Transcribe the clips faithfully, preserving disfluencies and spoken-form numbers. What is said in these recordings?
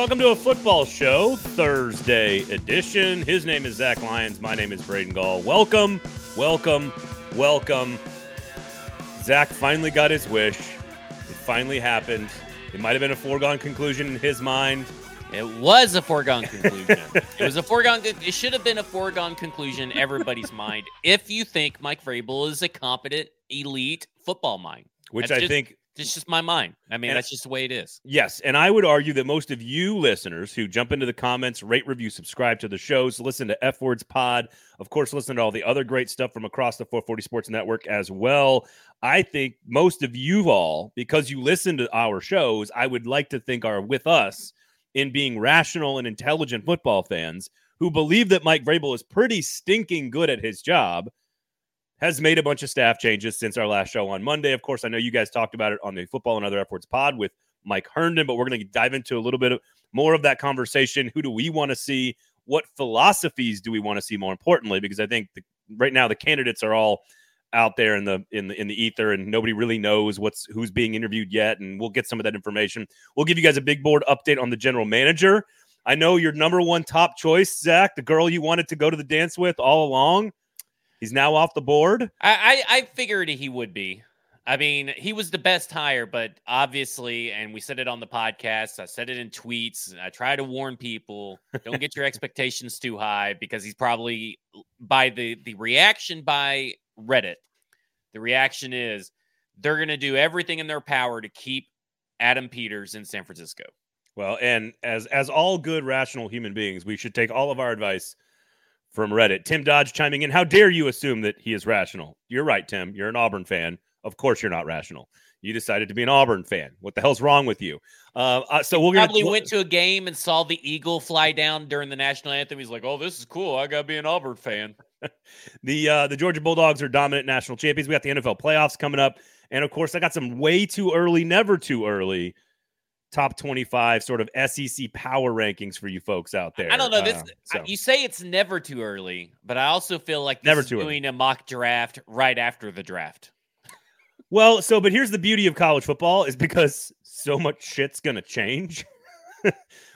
Welcome to a football show, Thursday edition. His name is Zach Lyons. My name is Braden Gall. Welcome, welcome, welcome. Zach finally got his wish. It finally happened. It might have been a foregone conclusion in his mind. It was a foregone conclusion. It was a foregone. It should have been a foregone conclusion in everybody's mind. If you think Mike Vrabel is a competent, elite football mind, which that's I just, think. It's just my mind. I mean, and that's just the way it is. Yes, and I would argue that most of you listeners who jump into the comments, rate, review, subscribe to the shows, listen to F-Words Pod, of course, listen to all the other great stuff from across the four forty Sports Network as well. I think most of you all, because you listen to our shows, I would like to think are with us in being rational and intelligent football fans who believe that Mike Vrabel is pretty stinking good at his job, has made a bunch of staff changes since our last show on Monday. Of course, I know you guys talked about it on the Football and Other F-Words Pod with Mike Herndon, but we're going to dive into a little bit of, more of that conversation. Who do we want to see? What philosophies do we want to see, more importantly? Because I think the, right now the candidates are all out there in the in the in the ether, and nobody really knows what's who's being interviewed yet, and we'll get some of that information. We'll give you guys a big board update on the general manager. I know your number one top choice, Zach, the girl you wanted to go to the dance with all along, he's now off the board. I, I I figured he would be. I mean, he was the best hire, but obviously, and we said it on the podcast, I said it in tweets, I try to warn people, don't get your expectations too high, because he's probably, by the, the reaction by Reddit, the reaction is they're going to do everything in their power to keep Adam Peters in San Francisco. Well, and as as all good, rational human beings, we should take all of our advice from Reddit. Tim Dodge chiming in. How dare you assume that he is rational? You're right, Tim. You're an Auburn fan. Of course you're not rational. You decided to be an Auburn fan. What the hell's wrong with you? Uh, uh, so we're probably gonna... went to a game and saw the eagle fly down during the national anthem. He's like, oh, this is cool. I got to be an Auburn fan. the uh, the Georgia Bulldogs are dominant national champions. We got the N F L playoffs coming up. And, of course, I got some way too early, never too early top twenty-five sort of S E C power rankings for you folks out there. I don't know. This uh, so. You say it's never too early, but I also feel like this never is too doing early. A mock draft right after the draft. Well, so, but here's the beauty of college football is because so much shit's going to change.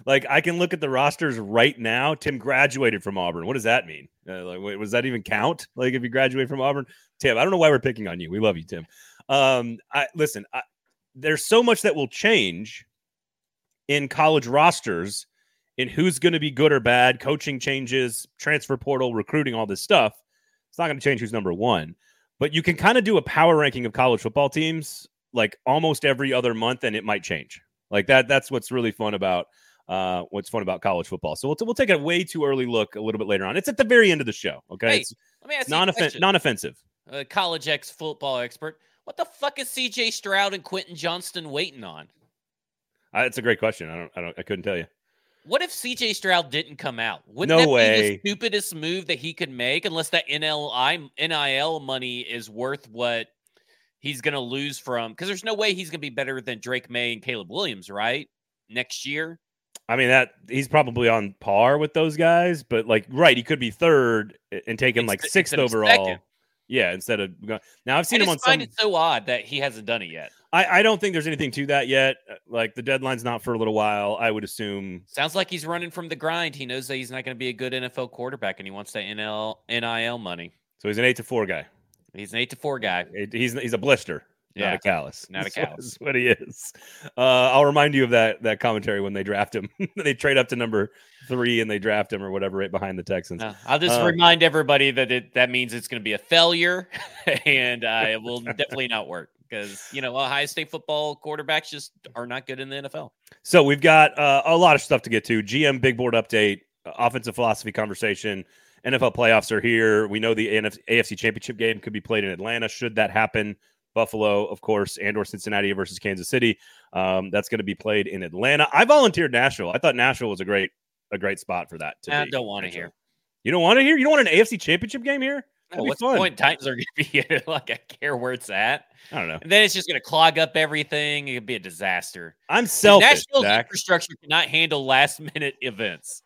Like, I can look at the rosters right now. Tim graduated from Auburn. What does that mean? Uh, like, wait, does that even count? Like, if you graduate from Auburn? Tim, I don't know why we're picking on you. We love you, Tim. Um, I listen, I, there's so much that will change in college rosters, in who's going to be good or bad, coaching changes, transfer portal, recruiting, all this stuff. It's not going to change who's number one. But you can kind of do a power ranking of college football teams like almost every other month, and it might change. Like that. That's what's really fun about uh, what's fun about college football. So we'll, t- we'll take a way too early look a little bit later on. It's at the very end of the show. Okay, hey, it's let me ask non- you a question. Non-offensive. Uh, college ex football expert. What the fuck is C J Stroud and Quentin Johnston waiting on? That's a great question. I don't, I don't, I couldn't tell you. What if C J Stroud didn't come out? Wouldn't no that way. be the stupidest move that he could make, unless that N I L money is worth what he's going to lose from? Because there's no way he's going to be better than Drake May and Caleb Williams, right? Next year. I mean, that he's probably on par with those guys, but like, right. He could be third and taken it's, like sixth overall. Second. Yeah, instead of now, I've seen I him on. I find some... it so odd that he hasn't done it yet. I, I don't think there's anything to that yet. Like the deadline's not for a little while, I would assume. Sounds like he's running from the grind. He knows that he's not going to be a good N F L quarterback, and he wants that N I L money. So he's an eight to four guy. He's an eight to four guy. He's he's a blister, yeah. Not a callus. Not a callus. That's what he is. Uh, I'll remind you of that that commentary when they draft him. They trade up to number three and they draft him or whatever, right behind the Texans. Uh, I'll just um, remind everybody that it, that means it's going to be a failure, and uh, it will definitely not work because, you know, Ohio State football quarterbacks just are not good in the N F L. So we've got uh, a lot of stuff to get to. G M big board update, offensive philosophy conversation. N F L playoffs are here. We know the A F C championship game could be played in Atlanta. Should that happen? Buffalo, of course, and or Cincinnati versus Kansas City. Um, that's going to be played in Atlanta. I volunteered Nashville. I thought Nashville was a great a great spot for that. To I be, don't want to hear. You don't want to hear? You don't want an A F C championship game here? That'd no, what's the point? Titans are going to be in like, I care where it's at. I don't know. And then it's just going to clog up everything. It could be a disaster. I'm selfish, Nashville's Zach. Infrastructure cannot handle last-minute events.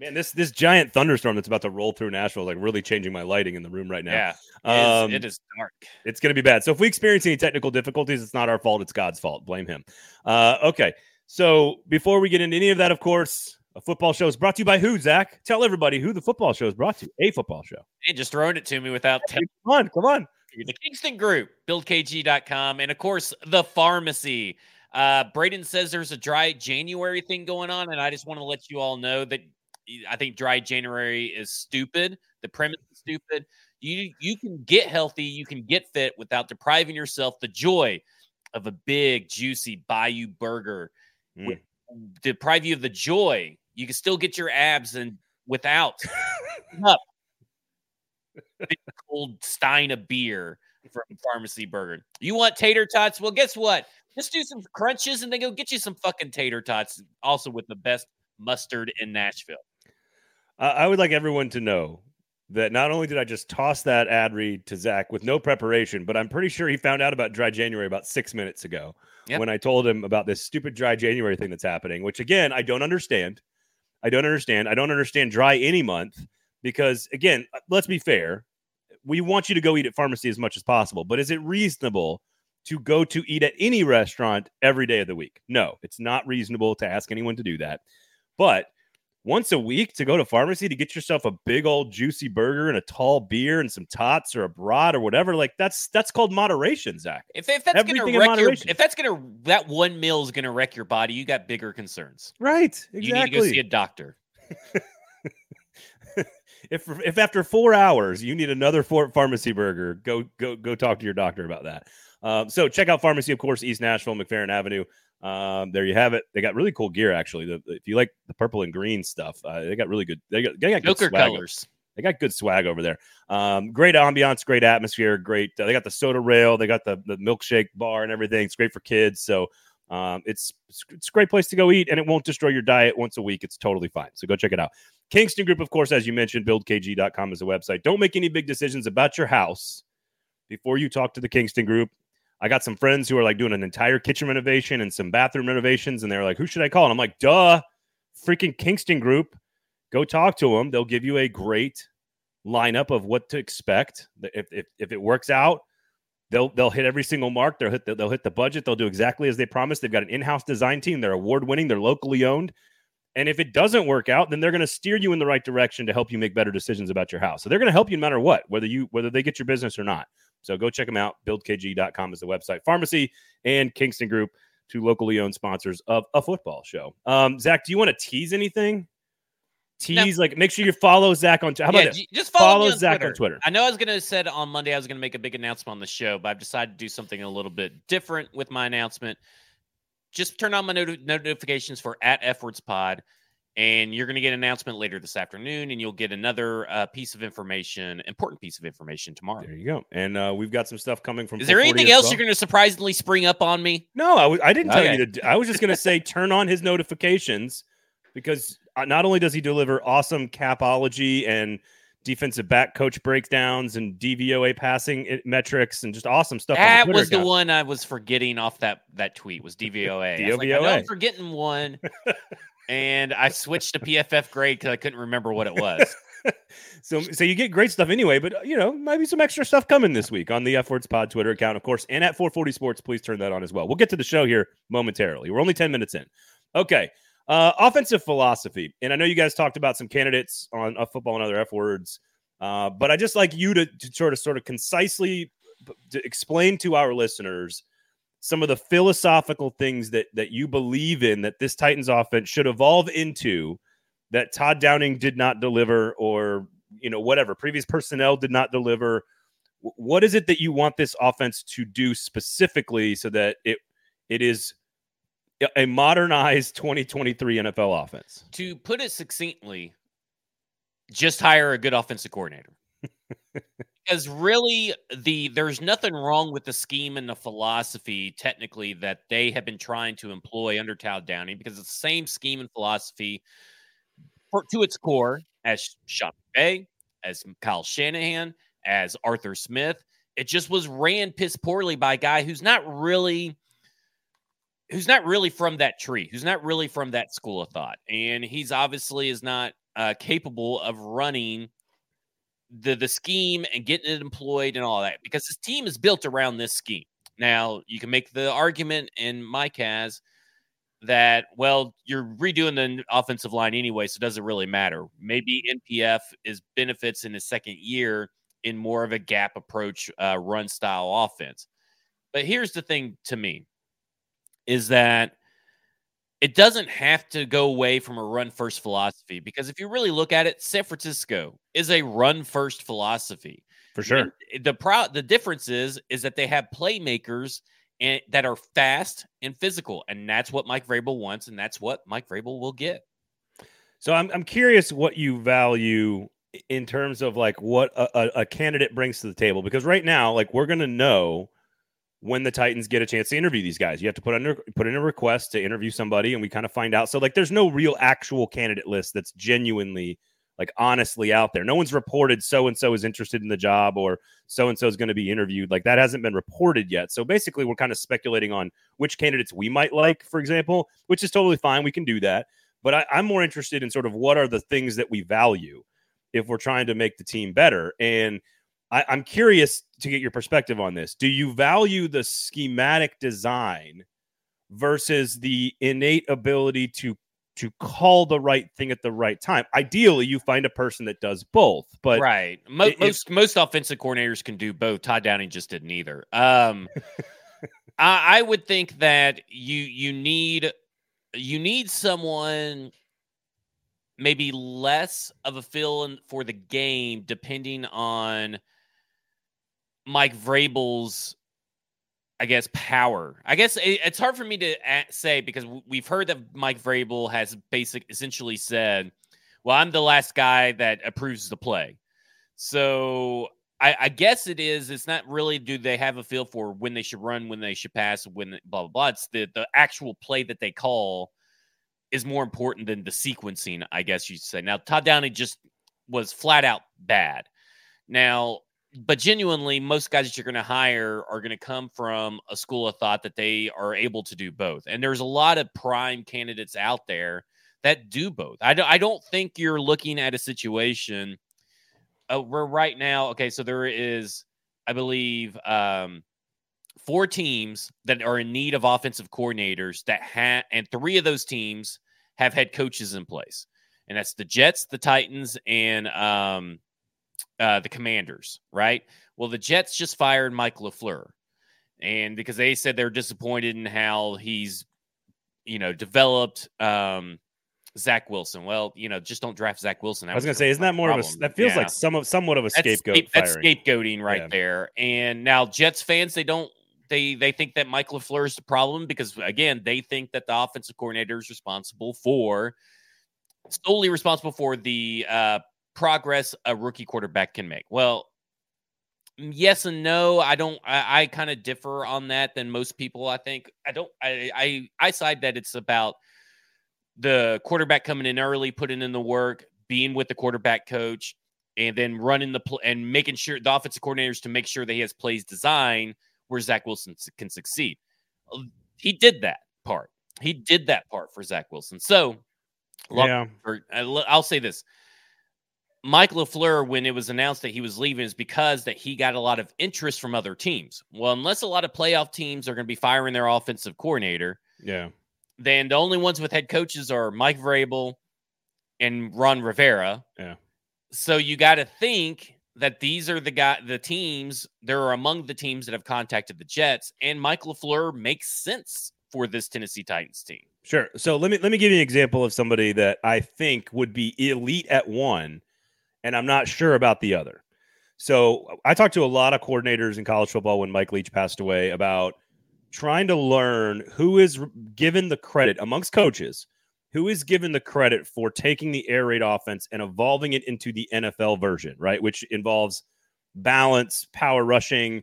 Man, this this giant thunderstorm that's about to roll through Nashville is like really changing my lighting in the room right now. Yeah, um, it is dark. It's going to be bad. So if we experience any technical difficulties, it's not our fault. It's God's fault. Blame him. Uh, okay, So before we get into any of that, of course, a football show is brought to you by who, Zach? Tell everybody who the football show is brought to you. A football show. And just throwing it to me without telling. Come on, come on. The Kingston Group, build k g dot com, and, of course, the Pharmacy. Uh, Braden says there's a dry January thing going on, and I just want to let you all know that I think dry January is stupid. The premise is stupid. You you can get healthy, you can get fit without depriving yourself the joy of a big, juicy Bayou burger. Mm. With, deprive you of the joy. You can still get your abs and without up big old stein of beer from Pharmacy Burger. You want tater tots? Well, guess what? Just do some crunches and then go get you some fucking tater tots. Also with the best mustard in Nashville. Uh, I would like everyone to know that not only did I just toss that ad read to Zach with no preparation, but I'm pretty sure he found out about dry January about six minutes ago yep. when I told him about this stupid dry January thing that's happening, which again, I don't understand. I don't understand. I don't understand dry any month because again, let's be fair. We want you to go eat at Pharmacy as much as possible, but is it reasonable to go to eat at any restaurant every day of the week? No, it's not reasonable to ask anyone to do that. But once a week to go to Pharmacy to get yourself a big old juicy burger and a tall beer and some tots or a brat or whatever, like that's that's called moderation, Zach. If, if that's going to wreck your, if that's going to that one meal is going to wreck your body, you got bigger concerns, right? Exactly. You need to go see a doctor. if if after four hours you need another four Pharmacy burger, go go go talk to your doctor about that. Um, so check out Pharmacy, of course, East Nashville, McFerrin Avenue. Um, there you have it. They got really cool gear, actually. The, if you like the purple and green stuff, uh, they got really good. They got, they got good swag colors. Over, they got good swag over there. Um, great ambiance, great atmosphere, great. Uh, they got the soda rail, they got the, the milkshake bar and everything. It's great for kids. So um, it's it's a great place to go eat, and it won't destroy your diet once a week. It's totally fine. So go check it out. Kingston Group, of course, as you mentioned, build k g dot com is the website. Don't make any big decisions about your house before you talk to the Kingston Group. I got some friends who are like doing an entire kitchen renovation and some bathroom renovations. And they're like, who should I call? And I'm like, duh, freaking Kingston Group. Go talk to them. They'll give you a great lineup of what to expect. If if, if it works out, they'll they'll hit every single mark. They'll hit, the, they'll hit the budget. They'll do exactly as they promised. They've got an in-house design team. They're award-winning. They're locally owned. And if it doesn't work out, then they're going to steer you in the right direction to help you make better decisions about your house. So they're going to help you no matter what, whether you whether they get your business or not. So go check them out. build k g dot com is the website. Pharmacy and Kingston Group, two locally owned sponsors of a football show. Um, Zach, do you want to tease anything? Tease, no. Like make sure you follow Zach on Twitter. How yeah, about it? Just follow, follow on Zach Twitter. on Twitter. I know I was going to said on Monday I was going to make a big announcement on the show, but I've decided to do something a little bit different with my announcement. Just turn on my not- notifications for at F-Words Pod, and you're going to get an announcement later this afternoon, and you'll get another uh, piece of information, important piece of information tomorrow. There you go. And uh, we've got some stuff coming from. Is there anything else well. you're going to surprisingly spring up on me? No, I, w- I didn't okay. tell you. To, I was just going to say turn on his notifications because not only does he deliver awesome capology and defensive back coach breakdowns and D V O A passing metrics and just awesome stuff. That on was the account. One I was forgetting off that, that tweet was D V O A. D V O A. I was like, I know I'm forgetting one. And I switched to P F F grade because I couldn't remember what it was. so so you get great stuff anyway, but, you know, maybe some extra stuff coming this week on the F-Words Pod Twitter account, of course, and at four forty sports. Please turn that on as well. We'll get to the show here momentarily. We're only ten minutes in. Okay. Uh, offensive philosophy. And I know you guys talked about some candidates on uh, football and other F-words, uh, but I just like you to, to sort of sort of concisely b- to explain to our listeners some of the philosophical things that that you believe in that this Titans offense should evolve into that Todd Downing did not deliver or, you know, whatever previous personnel did not deliver. What is it that you want this offense to do specifically so that it it is a modernized twenty twenty-three N F L offense? To put it succinctly, just hire a good offensive coordinator. Because really, the there's nothing wrong with the scheme and the philosophy, technically, that they have been trying to employ under Todd Downing, because it's the same scheme and philosophy for, to its core as Sean McVay, as Kyle Shanahan, as Arthur Smith. It just was ran piss poorly by a guy who's not really who's not really from that tree, who's not really from that school of thought, and he's obviously is not uh, capable of running the the scheme and getting it employed and all that, because this team is built around this scheme. Now, you can make the argument in my Caz that, well, you're redoing the offensive line anyway, so it doesn't really matter. Maybe N P F is benefits in his second year in more of a gap approach, uh, run style offense. But here's the thing to me is that it doesn't have to go away from a run first philosophy, because if you really look at it, San Francisco is a run first philosophy. For sure. And the pro- the difference is, is that they have playmakers and that are fast and physical. And that's what Mike Vrabel wants. And that's what Mike Vrabel will get. So I'm I'm curious what you value in terms of like what a, a candidate brings to the table, because right now, like, we're going to know when the Titans get a chance to interview these guys. You have to put under put in a request to interview somebody, and we kind of find out. So like, there's no real actual candidate list that's genuinely, like, honestly out there. No one's reported so-and-so is interested in the job, or so-and-so is going to be interviewed. Like, that hasn't been reported yet. So basically we're kind of speculating on which candidates we might like, for example, which is totally fine. We can do that. But I, I'm more interested in sort of what are the things that we value if we're trying to make the team better. And I, I'm curious to get your perspective on this. Do you value the schematic design versus the innate ability to to call the right thing at the right time? Ideally, you find a person that does both. But right. Most if, most, most offensive coordinators can do both. Todd Downing just didn't either. Um, I, I would think that you you need you need someone maybe less of a feel for the game, depending on Mike Vrabel's, I guess, power. I guess it, it's hard for me to say, because we've heard that Mike Vrabel has basic, essentially said, well, I'm the last guy that approves the play. So I, I guess it is, it's not really do they have a feel for when they should run, when they should pass, when blah, blah, blah. It's the, the actual play that they call is more important than the sequencing, I guess you'd say. Now, Todd Downing just was flat out bad. Now, but genuinely, most guys that you're going to hire are going to come from a school of thought that they are able to do both. And there's a lot of prime candidates out there that do both. I, do, I don't think you're looking at a situation uh, where right now, okay, so there is, I believe, um, four teams that are in need of offensive coordinators that have, and three of those teams have head coaches in place. And that's the Jets, the Titans, and um, Uh, the Commanders, right? Well, the Jets just fired Mike LaFleur, and because they said they're disappointed in how he's, you know, developed um, Zach Wilson. Well, you know, just don't draft Zach Wilson. That I was, was going to say, isn't that more problem. of a, that feels yeah. like some of, somewhat of a that's scapegoat scape, That's scapegoating right yeah. there. And now Jets fans, they don't, they, they think that Mike LaFleur is the problem, because again, they think that the offensive coordinator is responsible for, solely responsible for the, uh, progress a rookie quarterback can make. Well, yes and no. I don't, I, I kind of differ on that than most people. I think I don't, I, I, I side that it's about the quarterback coming in early, putting in the work, being with the quarterback coach, and then running the play and making sure the offensive coordinators to make sure that he has plays designed where Zach Wilson can succeed. He did that part. He did that part for Zach Wilson. So yeah. or, I'll say this. Mike LaFleur, when it was announced that he was leaving, is because that he got a lot of interest from other teams. Well, unless a lot of playoff teams are going to be firing their offensive coordinator, yeah, then the only ones with head coaches are Mike Vrabel and Ron Rivera. Yeah. So you got to think that these are the guy, the teams, they're among the teams that have contacted the Jets, and Mike LaFleur makes sense for this Tennessee Titans team. Sure. So let me let me give you an example of somebody that I think would be elite at one, and I'm not sure about the other. So I talked to a lot of coordinators in college football when Mike Leach passed away about trying to learn who is given the credit amongst coaches, who is given the credit for taking the air raid offense and evolving it into the N F L version, right? Which involves balance, power rushing,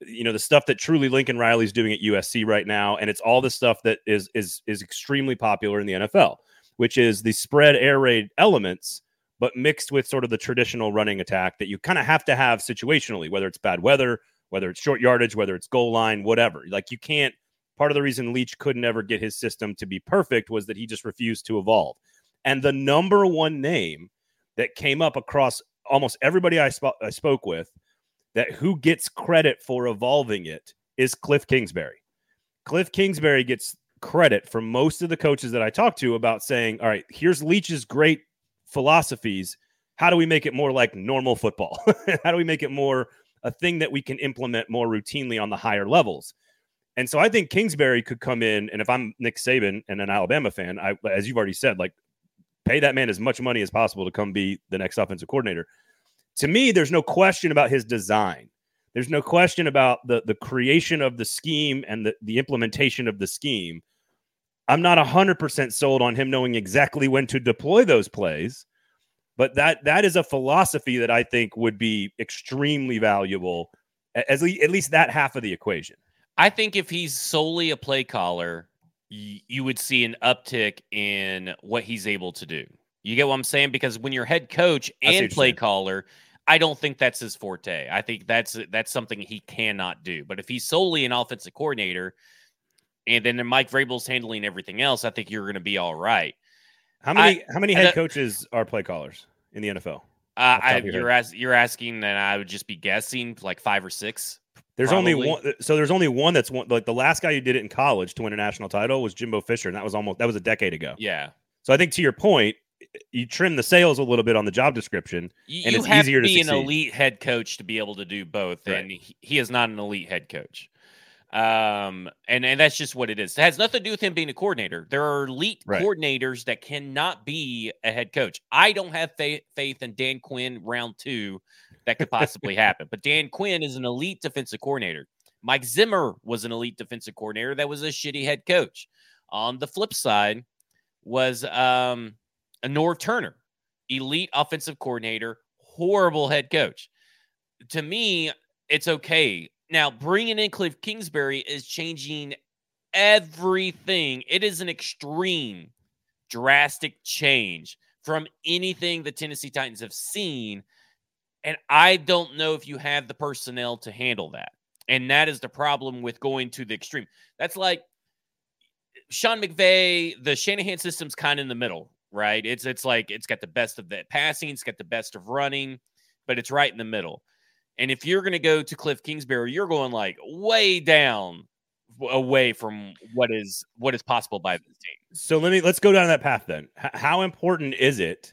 you know, the stuff that truly Lincoln Riley's doing at U S C right now. And it's all the stuff that is, is, is extremely popular in the N F L, which is the spread air raid elements, but mixed with sort of the traditional running attack that you kind of have to have situationally, whether it's bad weather, whether it's short yardage, whether it's goal line, whatever. Like you can't, part of the reason Leach could never get his system to be perfect was that he just refused to evolve. And the number one name that came up across almost everybody I, sp- I spoke with that who gets credit for evolving it is Kliff Kingsbury. Kliff Kingsbury gets credit from most of the coaches that I talked to about saying, all right, here's Leach's great philosophies. How do we make it more like normal football? How do we make it more a thing that we can implement more routinely on the higher levels? And so I think Kingsbury could come in, and if I'm Nick Saban and an Alabama fan, I, as you've already said, like pay that man as much money as possible to come be the next offensive coordinator. To me, there's no question about his design. There's no question about the, the creation of the scheme and the, the implementation of the scheme. I'm not one hundred percent sold on him knowing exactly when to deploy those plays, but that that is a philosophy that I think would be extremely valuable, as le- at least that half of the equation. I think if he's solely a play caller, y- you would see an uptick in what he's able to do. You get what I'm saying? Because when you're head coach and play caller, I don't think that's his forte. I think that's that's something he cannot do. But if he's solely an offensive coordinator, and then Mike Vrabel's handling everything else, I think you're going to be all right. How many I, how many head uh, coaches are play callers in the N F L? Uh, I, you're as, you're asking, and I would just be guessing like five or six. There's probably. only one. So there's only one that's one. Like the last guy who did it in college to win a national title was Jimbo Fisher, and that was almost that was a decade ago. Yeah. So I think to your point, you trim the sails a little bit on the job description, you, and it's easier to, to be succeed. An elite head coach to be able to do both, right. And he, he is not an elite head coach. Um, and, and that's just what it is. It has nothing to do with him being a coordinator. There are elite right. coordinators that cannot be a head coach. I don't have faith, faith in Dan Quinn round two that could possibly happen, but Dan Quinn is an elite defensive coordinator. Mike Zimmer was an elite defensive coordinator. That was a shitty head coach. On the flip side was, um, Norv Turner, elite offensive coordinator, horrible head coach. To me, it's okay. Now, bringing in Kliff Kingsbury is changing everything. It is an extreme, drastic change from anything the Tennessee Titans have seen, and I don't know if you have the personnel to handle that. And that is the problem with going to the extreme. That's like Sean McVay, the Shanahan system's kind of in the middle, right? It's it's like it's got the best of that passing, it's got the best of running, but it's right in the middle. And if you're going to go to Kliff Kingsbury, you're going like way down away from what is what is possible by this team. So let me let's go down that path then. H- how important is it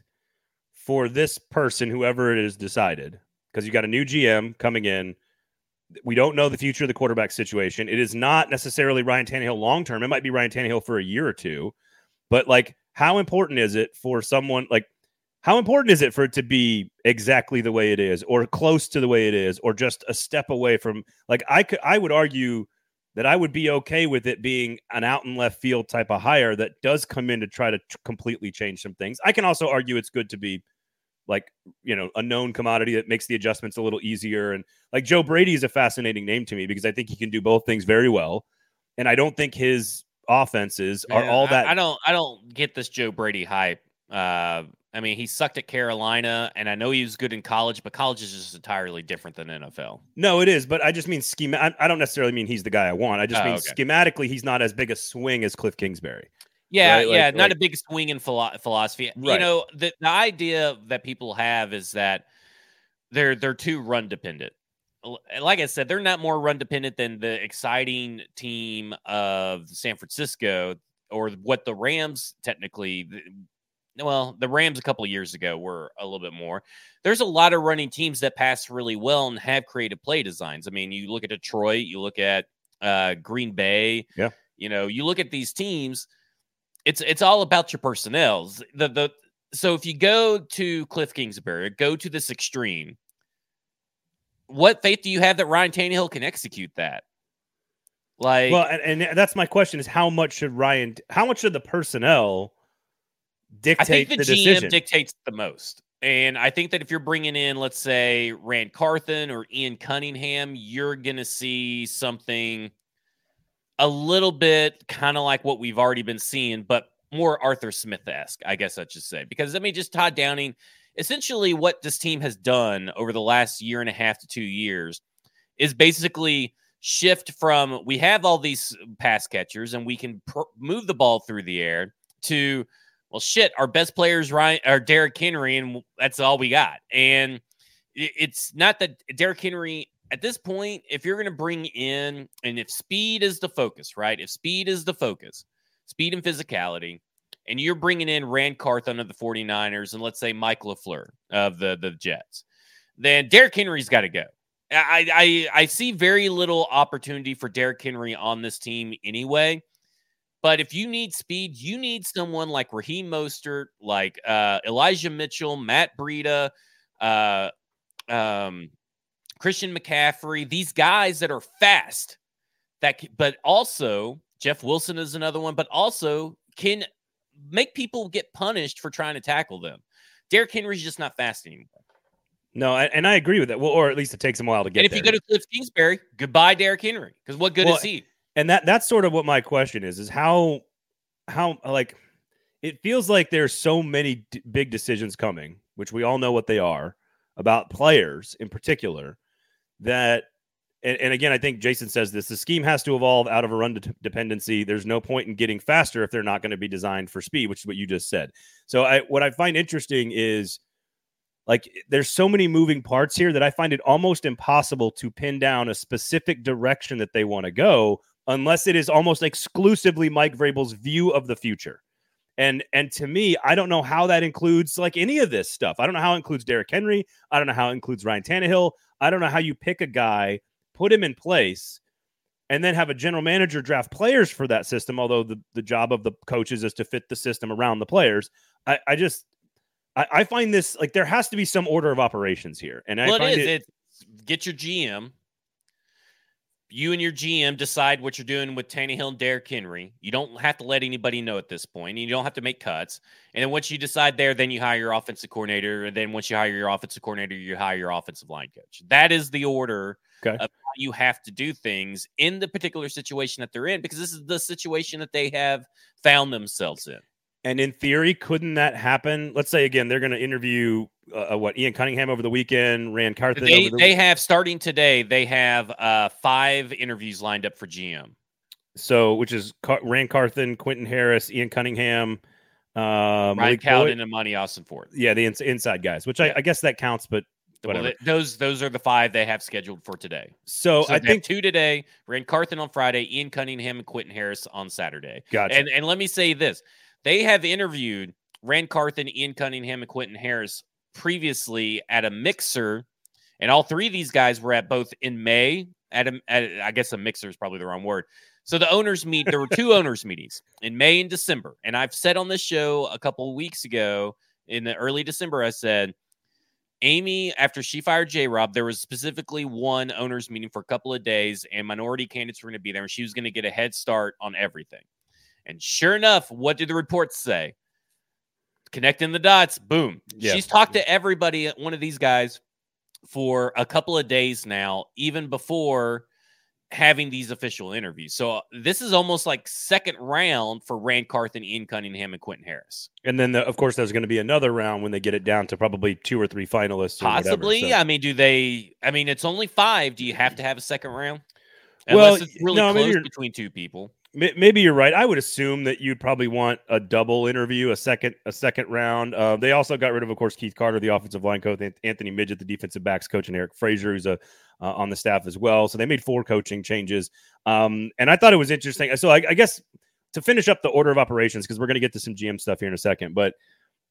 for this person, whoever it is decided, because you got a new G M coming in. We don't know the future of the quarterback situation. It is not necessarily Ryan Tannehill long term. It might be Ryan Tannehill for a year or two, but like how important is it for someone like How important is it for it to be exactly the way it is or close to the way it is or just a step away from like I could I would argue that I would be okay with it being an out and left field type of hire that does come in to try to t- completely change some things. I can also argue it's good to be like, you know, a known commodity that makes the adjustments a little easier. And like Joe Brady is a fascinating name to me because I think he can do both things very well. And I don't think his offenses Man, are all that. I, I don't I don't get this Joe Brady hype. Uh, I mean, he sucked at Carolina, and I know he was good in college, but college is just entirely different than N F L. No, it is, but I just mean schema. I, I don't necessarily mean he's the guy I want. I just oh, mean okay. schematically, he's not as big a swing as Kliff Kingsbury. Yeah, right? like, yeah, not like, a big swing in philo- philosophy. Right. You know, the, the idea that people have is that they're they're too run dependent. Like I said, they're not more run dependent than the exciting team of San Francisco or what the Rams technically. Well, the Rams a couple of years ago were a little bit more. There's a lot of running teams that pass really well and have creative play designs. I mean, you look at Detroit, you look at uh, Green Bay. Yeah, you know, you look at these teams. It's it's all about your personnel. The the so if you go to Kliff Kingsbury, go to this extreme. What faith do you have that Ryan Tannehill can execute that? Like, well, and, and that's my question: is how much should Ryan? How much should the personnel? Dictate I think the, the G M decision. Dictates the most. And I think that if you're bringing in, let's say, Ran Carthon or Ian Cunningham, you're going to see something a little bit kind of like what we've already been seeing, but more Arthur Smith-esque, I guess I should say. Because, I mean, just Todd Downing, essentially what this team has done over the last year and a half to two years is basically shift from we have all these pass catchers and we can pr- move the ball through the air to – well, shit, our best players Ryan, are Derrick Henry, and that's all we got. And it's not that Derrick Henry, at this point, if you're going to bring in, and if speed is the focus, right? If speed is the focus, speed and physicality, and you're bringing in Ran Carthon of the 49ers and let's say Mike LaFleur of the, the Jets, then Derrick Henry's got to go. I, I I see very little opportunity for Derrick Henry on this team anyway. But if you need speed, you need someone like Raheem Mostert, like uh, Elijah Mitchell, Matt Breida, uh, um, Christian McCaffrey, these guys that are fast. That, but also, Jeff Wilson is another one, but also can make people get punished for trying to tackle them. Derrick Henry's just not fast anymore. No, and I agree with that. Well, or at least it takes them a while to get there. And if there. you go to Kliff Kingsbury, goodbye Derrick Henry, because what good well, is he? And that that's sort of what my question is, is how, how like, it feels like there's so many d- big decisions coming, which we all know what they are, about players in particular, that, and, and again, I think Jason says this, the scheme has to evolve out of a run de- dependency. There's no point in getting faster if they're not going to be designed for speed, which is what you just said. So I what I find interesting is, like, there's so many moving parts here that I find it almost impossible to pin down a specific direction that they want to go unless it is almost exclusively Mike Vrabel's view of the future. And and to me, I don't know how that includes, like, any of this stuff. I don't know how it includes Derrick Henry. I don't know how it includes Ryan Tannehill. I don't know how you pick a guy, put him in place, and then have a general manager draft players for that system, although the, the job of the coaches is to fit the system around the players. I, I just... I find this, like, there has to be some order of operations here. And I well, find it, is. it it's, get your G M. You and your G M decide what you're doing with Tannehill and Derrick Henry. You don't have to let anybody know at this point. You don't have to make cuts. And then once you decide there, then you hire your offensive coordinator. And then once you hire your offensive coordinator, you hire your offensive line coach. That is the order okay. of how you have to do things in the particular situation that they're in, because this is the situation that they have found themselves in. And in theory, couldn't that happen? Let's say, again, they're going to interview, uh, what, Ian Cunningham over the weekend, Ran Carthon. They, over the they week- have, starting today, they have uh, five interviews lined up for G M. So, which is Car- Ran Carthon, Quentin Harris, Ian Cunningham. Um, Ryan Cowden and Monty Austin Ford. Yeah, the ins- inside guys, which yeah. I, I guess that counts, but whatever. Well, those, those are the five they have scheduled for today. So, so I think two today, Ran Carthon on Friday, Ian Cunningham and Quentin Harris on Saturday. Gotcha. And, and let me say this. They have interviewed Ran Carthon, Ian Cunningham, and Quentin Harris previously at a mixer, and all three of these guys were at both in May. At, a, at a, I guess a mixer is probably the wrong word. So the owners meet. There were two owners meetings in May and December, and I've said on this show a couple of weeks ago in the early December, I said Amy, after she fired J-Rob, there was specifically one owners meeting for a couple of days, and minority candidates were going to be there, and she was going to get a head start on everything. And sure enough, what do the reports say? Connecting the dots, boom. Yeah. She's talked to everybody, one of these guys, for a couple of days now, even before having these official interviews. So this is almost like second round for Ran Carthon, Ian Cunningham, and Quentin Harris. And then, the, of course, there's going to be another round when they get it down to probably two or three finalists. Or Possibly. Whatever, so. I mean, do they – I mean, it's only five. Do you have to have a second round? Unless well, it's really no, close I mean, between two people. Maybe you're right. I would assume that you'd probably want a double interview, a second, a second round. Uh, they also got rid of, of course, Keith Carter, the offensive line coach, Anthony Midgett, the defensive backs coach, and Eric Frazier, who's a, uh, on the staff as well. So they made four coaching changes. Um, and I thought it was interesting. So I, I guess to finish up the order of operations, because we're going to get to some G M stuff here in a second, but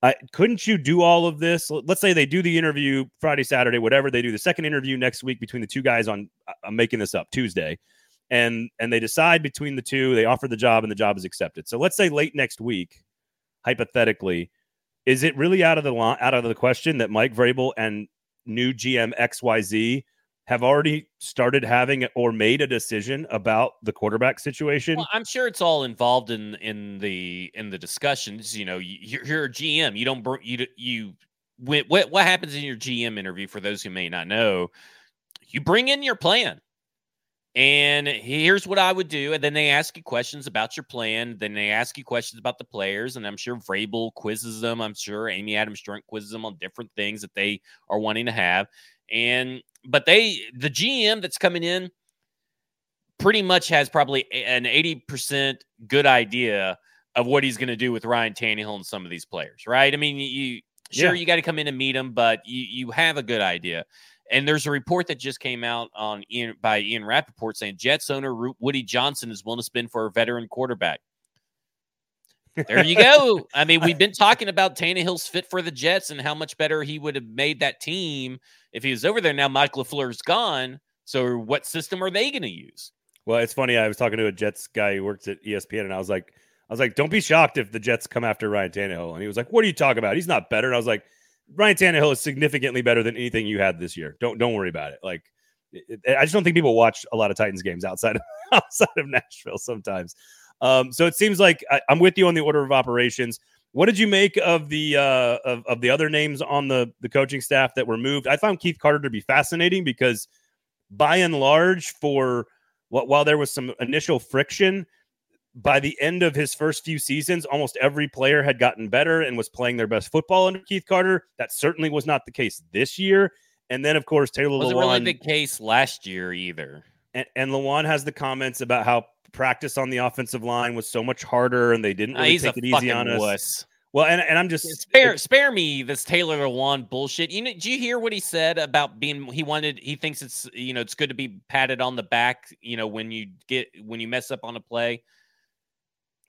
I, couldn't you do all of this? Let's say they do the interview Friday, Saturday, whatever. They do the second interview next week between the two guys on, I'm making this up, Tuesday. And and they decide between the two, they offer the job, and the job is accepted. So let's say late next week, hypothetically, is it really out of the out of the question that Mike Vrabel and new G M X Y Z have already started having or made a decision about the quarterback situation? Well, I'm sure it's all involved in in the in the discussions. You know, you're, you're a G M. You don't you you what what happens in your G M interview? For those who may not know, you bring in your plan. And here's what I would do. And then they ask you questions about your plan. Then they ask you questions about the players. And I'm sure Vrabel quizzes them. I'm sure Amy Adams-Strunk quizzes them on different things that they are wanting to have. And but they, the G M that's coming in pretty much has probably an eighty percent good idea of what he's going to do with Ryan Tannehill and some of these players, right? I mean, you sure, yeah. you got to come in and meet them, but you, you have a good idea. And there's a report that just came out on Ian, by Ian Rappaport saying Jets owner Woody Johnson is willing to spend for a veteran quarterback. There you go. I mean, we've been talking about Tannehill's fit for the Jets and how much better he would have made that team if he was over there. Now Mike LaFleur's gone. So what system are they going to use? Well, it's funny. I was talking to a Jets guy who works at E S P N, and I was like, I was like, don't be shocked if the Jets come after Ryan Tannehill. And he was like, what are you talking about? He's not better. And I was like, Ryan Tannehill is significantly better than anything you had this year. Don't don't worry about it. Like, it, it, I just don't think people watch a lot of Titans games outside of, outside of Nashville sometimes. Um, so it seems like I, I'm with you on the order of operations. What did you make of the uh, of, of the other names on the the coaching staff that were moved? I found Keith Carter to be fascinating because, by and large, for what while there was some initial friction, by the end of his first few seasons, almost every player had gotten better and was playing their best football under Keith Carter. That certainly was not the case this year. And then, of course, Taylor Lewan. It wasn't really the case last year either. And, and Lewan has the comments about how practice on the offensive line was so much harder and they didn't really nah, take it easy on us. Wuss. Well, and, and I'm just... Spare spare me this Taylor Lewan bullshit. You know, do you hear what he said about being... He wanted... He thinks it's, you know, it's good to be patted on the back, you know, when you get... When you mess up on a play.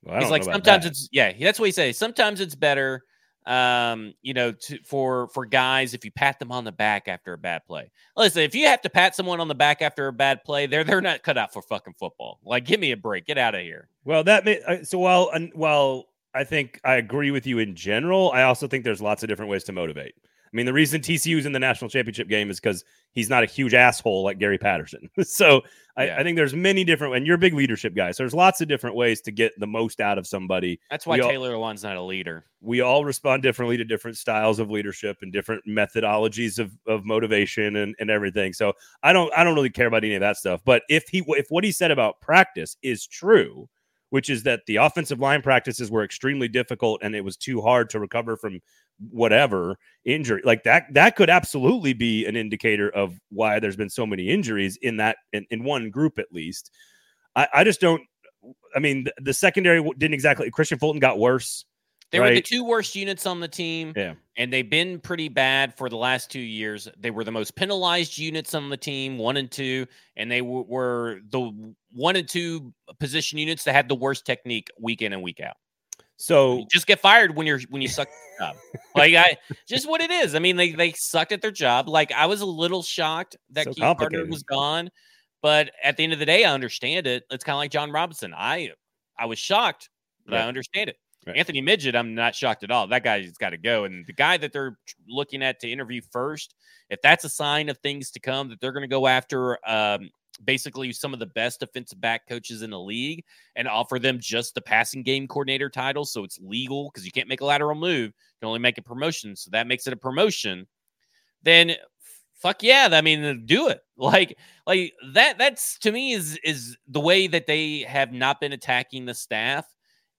Well, he's like, sometimes that. it's, yeah, that's what he says. Sometimes it's better, um, you know, to, for, for guys, if you pat them on the back after a bad play. Listen, if you have to pat someone on the back after a bad play, they're, they're not cut out for fucking football. Like, give me a break. Get out of here. Well, that may, uh, so while, uh, while I think I agree with you in general, I also think there's lots of different ways to motivate. I mean, the reason T C U's in the national championship game is because he's not a huge asshole like Gary Patterson. so I, yeah. I think there's many different, and you're a big leadership guy, so there's lots of different ways to get the most out of somebody. That's why we Taylor Lewan's not a leader. We all respond differently to different styles of leadership and different methodologies of, of motivation and, and everything. So I don't, I don't really care about any of that stuff. But if he, if what he said about practice is true, which is that the offensive line practices were extremely difficult and it was too hard to recover from whatever injury, like that, that could absolutely be an indicator of why there's been so many injuries in that, in, in one group, at least. I, I just don't, I mean, the, the secondary didn't exactly, Christian Fulton got worse. They right? were the two worst units on the team. Yeah. And they've been pretty bad for the last two years. They were the most penalized units on the team, one and two, and they w- were the one and two position units that had the worst technique week in and week out. So you just get fired when you're when you suck at your job. Like I just what it is. I mean, they they sucked at their job. Like I was a little shocked that so Keith Carter was gone, but at the end of the day, I understand it. It's kind of like John Robinson. I I was shocked, but right. I understand it. Right. Anthony Midgett, I'm not shocked at all. That guy's got to go. And the guy that they're looking at to interview first, if that's a sign of things to come, that they're going to go after um, basically some of the best defensive back coaches in the league and offer them just the passing game coordinator title. So it's legal because you can't make a lateral move. You can only make a promotion. So that makes it a promotion. Then fuck yeah. I mean, do it. Like, like that, that's to me is, is the way that they have not been attacking the staff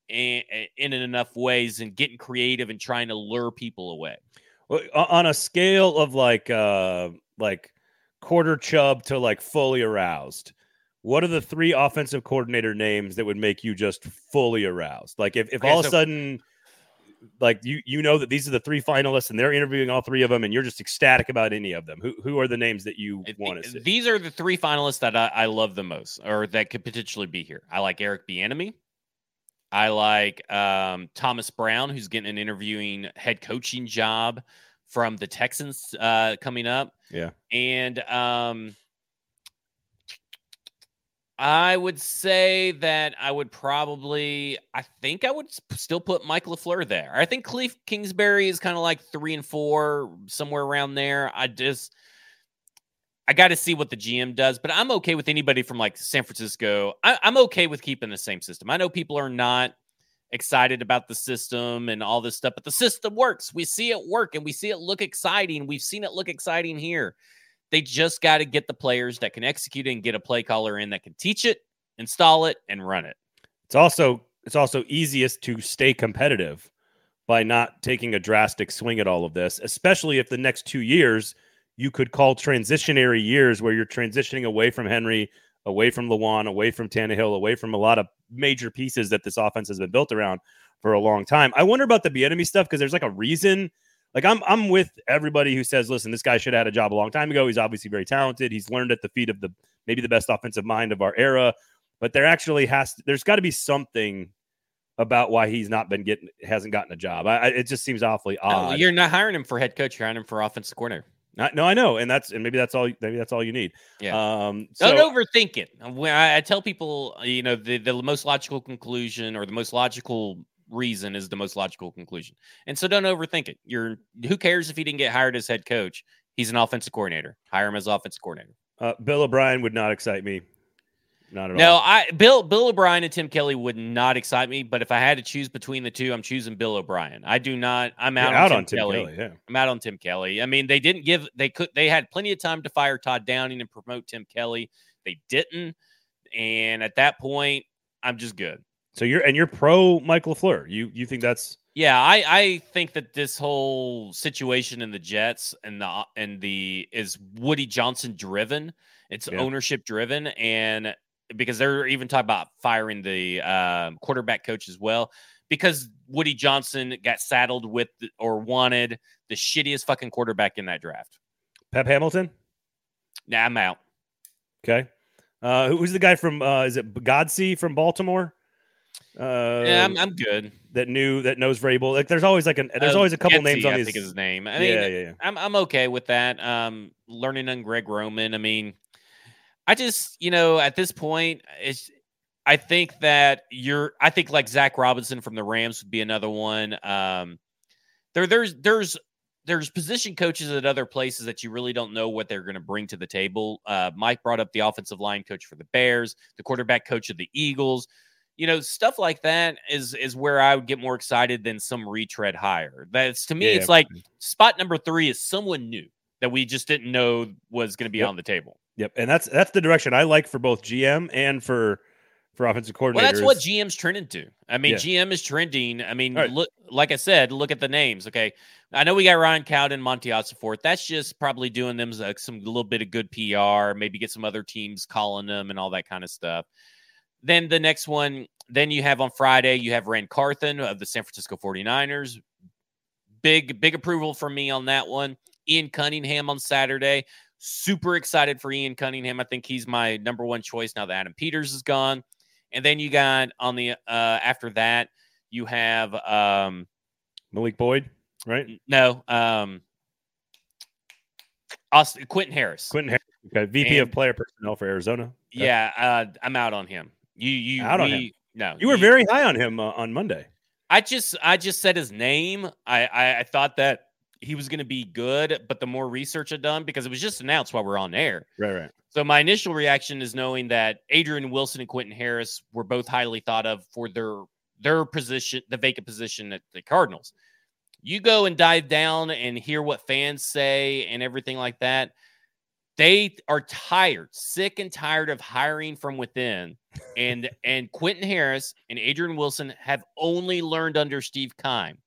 in enough ways and getting creative and trying to lure people away. Well, on a scale of like uh like quarter chub to like fully aroused, what are the three offensive coordinator names that would make you just fully aroused? Like if, if all of a sudden like you you know that these are the three finalists and they're interviewing all three of them and you're just ecstatic about any of them, who who are the names that you want to see? These are the three finalists that I, I love the most or that could potentially be here. I like Eric Bieniemy. I like um, Thomas Brown, who's getting an interviewing head coaching job from the Texans uh, coming up. Yeah. And um, I would say that I would probably, I think I would still put Mike LaFleur there. I think Kliff Kingsbury is kind of like three and four, somewhere around there. I just, I got to see what the G M does, but I'm okay with anybody from like San Francisco. I, I'm okay with keeping the same system. I know people are not excited about the system and all this stuff, but the system works. We see it work and we see it look exciting. We've seen it look exciting here. They just got to get the players that can execute it and get a play caller in that can teach it, install it, and run it. It's also, it's also easiest to stay competitive by not taking a drastic swing at all of this, especially if the next two years you could call transitionary years where you're transitioning away from Henry, away from Lewan, away from Tannehill, away from a lot of major pieces that this offense has been built around for a long time. I wonder about the Bieniemy stuff because there's like a reason. Like I'm I'm with everybody who says, listen, this guy should have had a job a long time ago. He's obviously very talented. He's learned at the feet of the maybe the best offensive mind of our era. But there actually has to, there's got to be something about why he's not been getting, hasn't gotten a job. I, it just seems awfully odd. No, you're not hiring him for head coach. You're hiring him for offensive coordinator. Not, no, I know, and that's and maybe that's all. Maybe that's all you need. Yeah. Um, so, don't overthink it. When I, I tell people, you know, the, the most logical conclusion or the most logical reason is the most logical conclusion, and so don't overthink it. You're who cares if he didn't get hired as head coach? He's an offensive coordinator. Hire him as offensive coordinator. Uh, Bill O'Brien would not excite me. Not at no, all. No, I Bill Bill O'Brien and Tim Kelly would not excite me. But if I had to choose between the two, I'm choosing Bill O'Brien. I do not. I'm out, out Tim on Tim Kelly. Kelly yeah. I'm out on Tim Kelly. I mean, they didn't give. They could. They had plenty of time to fire Todd Downing and promote Tim Kelly. They didn't. And at that point, I'm just good. So you're and you're pro Mike LaFleur. You you think that's. Yeah, I, I think that this whole situation in the Jets and the and the is Woody Johnson driven. It's yeah. ownership driven, and because they're even talking about firing the um, quarterback coach as well, because Woody Johnson got saddled with or wanted the shittiest fucking quarterback in that draft. Pep Hamilton? Nah, I'm out. Okay, uh, who's the guy from? Uh, is it Godsey from Baltimore? Uh, yeah, I'm, I'm good. That knew that knows Vrabel. Like, there's always like an there's uh, always a couple Etsy, names on I these. I think is his name. I mean, yeah, yeah, yeah. I'm I'm okay with that. Um, learning on Greg Roman. I mean, I just you know at this point, it's I think that you're. I think like Zach Robinson from the Rams would be another one. Um, there there's there's there's position coaches at other places that you really don't know what they're going to bring to the table. Uh, Mike brought up the offensive line coach for the Bears, the quarterback coach of the Eagles. You know, stuff like that is is where I would get more excited than some retread hire. That's to me, yeah, it's like spot number three is someone new that we just didn't know was going to be yep. on the table. Yep, and that's that's the direction I like for both G M and for for offensive coordinators. Well, that's what G M's trending to. I mean, yeah. G M is trending. I mean, right. look, like I said, look at the names. Okay, I know we got Ryan Cowden, Monty Okafor. That's just probably doing them some, some little bit of good P R. Maybe get some other teams calling them and all that kind of stuff. Then the next one, then you have on Friday, you have Ran Carthon of the San Francisco forty-niners. Big, big approval from me on that one. Ian Cunningham on Saturday. Super excited for Ian Cunningham. I think he's my number one choice now that Adam Peters is gone. And then you got on the, uh, after that, you have um, Malik Boyd, right? No. Um, Austin, Quentin Harris. Quentin Harris, okay. V P and, of player personnel for Arizona. Okay. Yeah, uh, I'm out on him. You you out we, on him. No, you were you, very high on him uh, on Monday. I just I just said his name. I, I, I thought that he was going to be good, but the more research I've done because it was just announced while we're on air. Right, right. So my initial reaction is knowing that Adrian Wilson and Quentin Harris were both highly thought of for their their position, the vacant position at the Cardinals. You go and dive down and hear what fans say and everything like that. They are tired, sick and tired of hiring from within. And and Quentin Harris and Adrian Wilson have only learned under Steve Keim.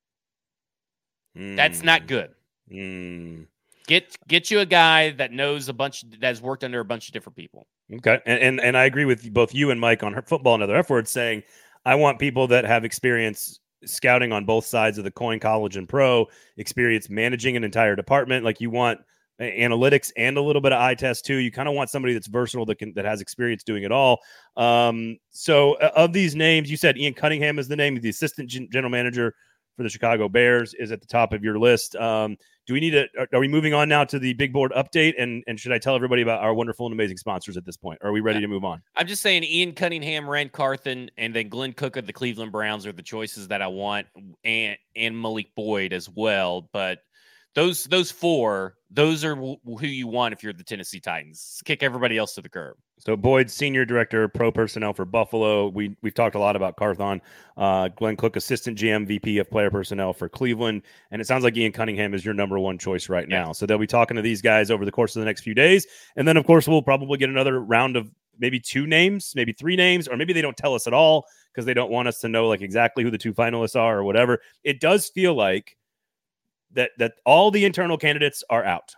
Mm. That's not good. Mm. Get get you a guy that knows a bunch, that's worked under a bunch of different people. Okay. And, and, and I agree with both you and Mike on her football and other F-words saying, I want people that have experience scouting on both sides of the coin, college and pro, experience managing an entire department. Like you want analytics and a little bit of eye test too. You kind of want somebody that's versatile that can, that has experience doing it all. Um, so of these names, you said Ian Cunningham is the name of the assistant general manager for the Chicago Bears is at the top of your list. Um, do we need to, are, are we moving on now to the big board update? And, and should I tell everybody about our wonderful and amazing sponsors at this point? Or are we ready to move on? I'm just saying Ian Cunningham, Rand Carthon, and then Glenn Cook of the Cleveland Browns are the choices that I want. And, and Malik Boyd as well. But Those those four, those are w- who you want if you're the Tennessee Titans. Kick everybody else to the curb. So Boyd, senior director, pro personnel for Buffalo. We, we've talked a lot about Carthon. Uh, Glenn Cook, assistant G M, V P of player personnel for Cleveland. And it sounds like Ian Cunningham is your number one choice right yeah. now. So they'll be talking to these guys over the course of the next few days. And then, of course, we'll probably get another round of maybe two names, maybe three names, or maybe they don't tell us at all because they don't want us to know like exactly who the two finalists are or whatever. It does feel like That that all the internal candidates are out.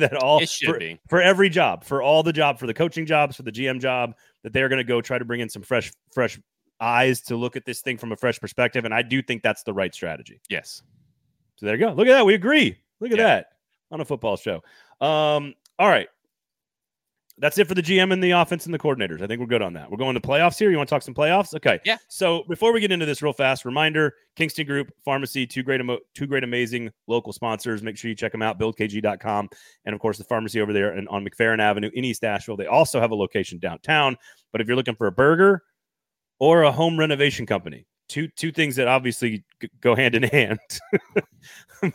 that all it should for, be. for every job, for all the job, for the coaching jobs, for the G M job, that they're going to go try to bring in some fresh, fresh eyes to look at this thing from a fresh perspective. And I do think that's the right strategy. Yes. So there you go. Look at that. We agree. Look at yeah. that on a football show. Um, all right. that's it for the G M and the offense and the coordinators. I think we're good on that. We're going to playoffs here. You want to talk some playoffs? Okay. Yeah. So before we get into this real fast, reminder, Kingston Group, Pharmacy, two great, two great amazing local sponsors. Make sure you check them out, build k g dot com. And, of course, the Pharmacy over there and on McFerrin Avenue in East Nashville. They also have a location downtown. But if you're looking for a burger or a home renovation company, Two two things that obviously g- go hand in hand.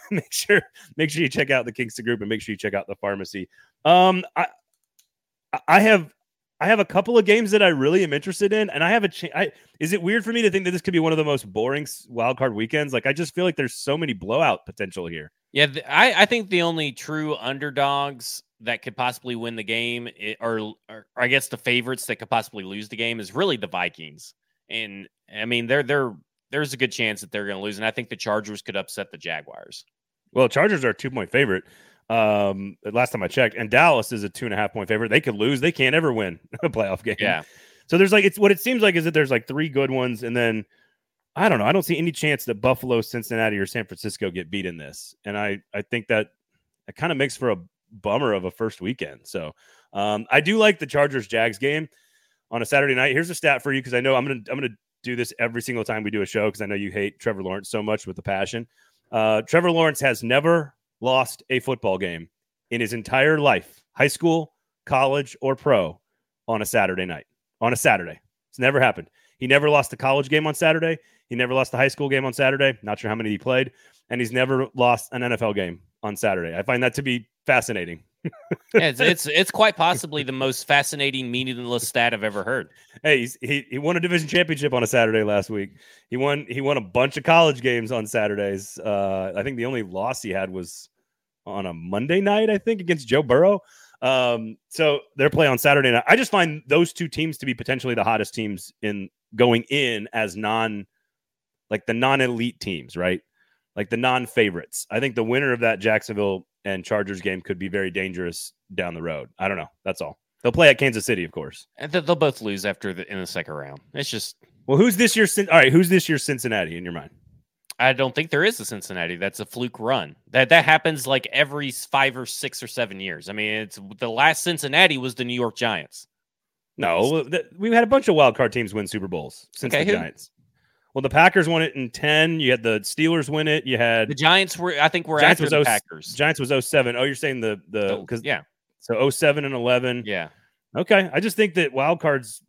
make sure make sure you check out the Kingston Group and make sure you check out the Pharmacy. Um, I I have I have a couple of games that I really am interested in, and I have a. Ch- I, is it weird for me to think that this could be one of the most boring wild card weekends? Like I just feel like there's so many blowout potential here. Yeah, the, I I think the only true underdogs that could possibly win the game, or, or, or I guess the favorites that could possibly lose the game, is really the Vikings. And I mean, they're, they're, there's a good chance that they're going to lose. And I think the Chargers could upset the Jaguars. Well, Chargers are a two point favorite. Um, last time I checked, and Dallas is a two and a half point favorite. They could lose. They can't ever win a playoff game. Yeah. So there's like, it's what it seems like is that there's like three good ones. And then I don't know. I don't see any chance that Buffalo, Cincinnati, or San Francisco get beat in this. And I, I think that it kind of makes for a bummer of a first weekend. So um, I do like the Chargers Jags game on a Saturday night. Here's a stat for you, because I know I'm gonna I'm gonna do this every single time we do a show, because I know you hate Trevor Lawrence so much with a passion. Uh, Trevor Lawrence has never lost a football game in his entire life, high school, college, or pro, on a Saturday night. On a Saturday, it's never happened. He never lost the college game on Saturday. He never lost the high school game on Saturday. Not sure how many he played, and he's never lost an N F L game on Saturday. I find that to be fascinating. yeah, it's, it's it's quite possibly the most fascinating, meaningless stat I've ever heard. Hey, he's, he he won a division championship on a Saturday last week. He won he won a bunch of college games on Saturdays. Uh, I think the only loss he had was on a Monday night, I think, against Joe Burrow. Um, so their play on Saturday night. I just find those two teams to be potentially the hottest teams in going in as non like the non-elite teams, right? Like the non-favorites. I think the winner of that Jacksonville and Chargers game could be very dangerous down the road. I don't know. That's all. They'll play at Kansas City, of course. And they'll both lose after the in the second round. It's just well, who's this year? All right, who's this year's Cincinnati in your mind? I don't think there is a Cincinnati. That's a fluke run. That that happens like every five or six or seven years. I mean, it's the last Cincinnati was the New York Giants. No, th- we've had a bunch of wild card teams win Super Bowls since okay, the who? Giants. Well, the Packers won it in ten. You had the Steelers win it. You had the Giants were, I think, were Giants after was the oh, Packers. Giants was oh seven. Oh, you're saying the the because yeah, so oh seven and eleven. Yeah, okay. I just think that wild cards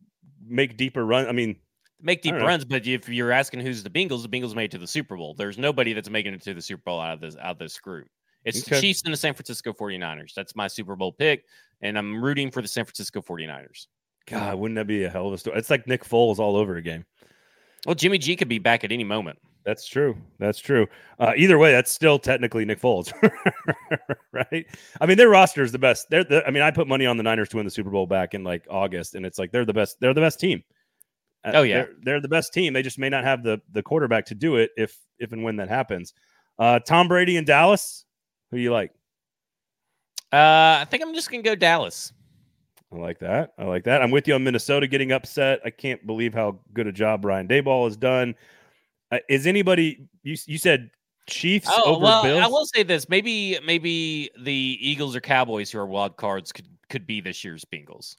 make deeper runs. I mean, make deeper runs. But if you're asking who's the Bengals, the Bengals made it to the Super Bowl. There's nobody that's making it to the Super Bowl out of this out of this group. It's okay. The Chiefs and the San Francisco forty-niners. That's my Super Bowl pick, and I'm rooting for the San Francisco forty-niners. God, wouldn't that be a hell of a story? It's like Nick Foles all over again. Well, Jimmy G could be back at any moment. That's true. That's true. Uh, either way, that's still technically Nick Foles, right? I mean, their roster is the best. They're the, I mean, I put money on the Niners to win the Super Bowl back in like August, and it's like they're the best. They're the best team. Uh, oh yeah, they're, they're the best team. They just may not have the the quarterback to do it if if and when that happens. Uh, Tom Brady in Dallas. Who do you like? Uh, I think I'm just gonna go Dallas. I like that. I like that. I'm with you on Minnesota getting upset. I can't believe how good a job Brian Daboll has done. Uh, is anybody you you said Chiefs oh, over well, Bills? I will say this. Maybe maybe the Eagles or Cowboys who are wild cards could, could be this year's Bengals.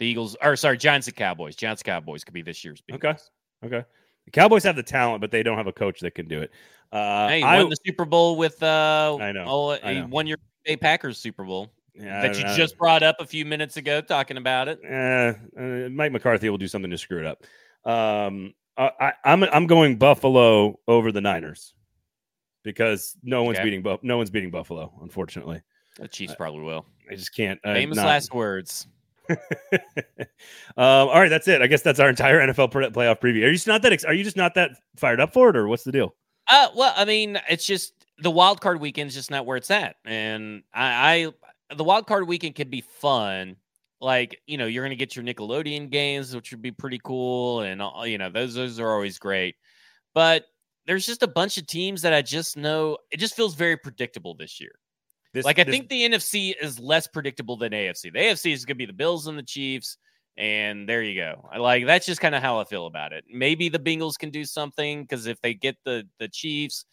The Eagles or sorry, Giants and Cowboys. Giants Cowboys could be this year's Bengals. Okay. Okay. The Cowboys have the talent, but they don't have a coach that can do it. Uh hey, I, won the Super Bowl with uh I know, all, I know. one year day Packers Super Bowl. Yeah, that you know. just brought up a few minutes ago talking about it. Uh, uh, Mike McCarthy will do something to screw it up. Um, I, I, I'm I'm going Buffalo over the Niners because no one's okay. beating Bu- no one's beating Buffalo, unfortunately. The Chiefs uh, probably will. I just can't. Uh, Famous not. last words. um, all right, that's it. I guess that's our entire N F L playoff preview. Are you just not that? Ex- are you just not that fired up for it, or what's the deal? Uh, well, I mean, it's just the wild card weekend is just not where it's at, and I. I The wild card weekend can be fun. Like, you know, you're going to get your Nickelodeon games, which would be pretty cool. And, you know, those, those are always great. But there's just a bunch of teams that I just know. It just feels very predictable this year. This, like, I this, think the N F C is less predictable than A F C. The A F C is going to be the Bills and the Chiefs. And there you go. I like, that's just kind of how I feel about it. Maybe the Bengals can do something because if they get the the Chiefs,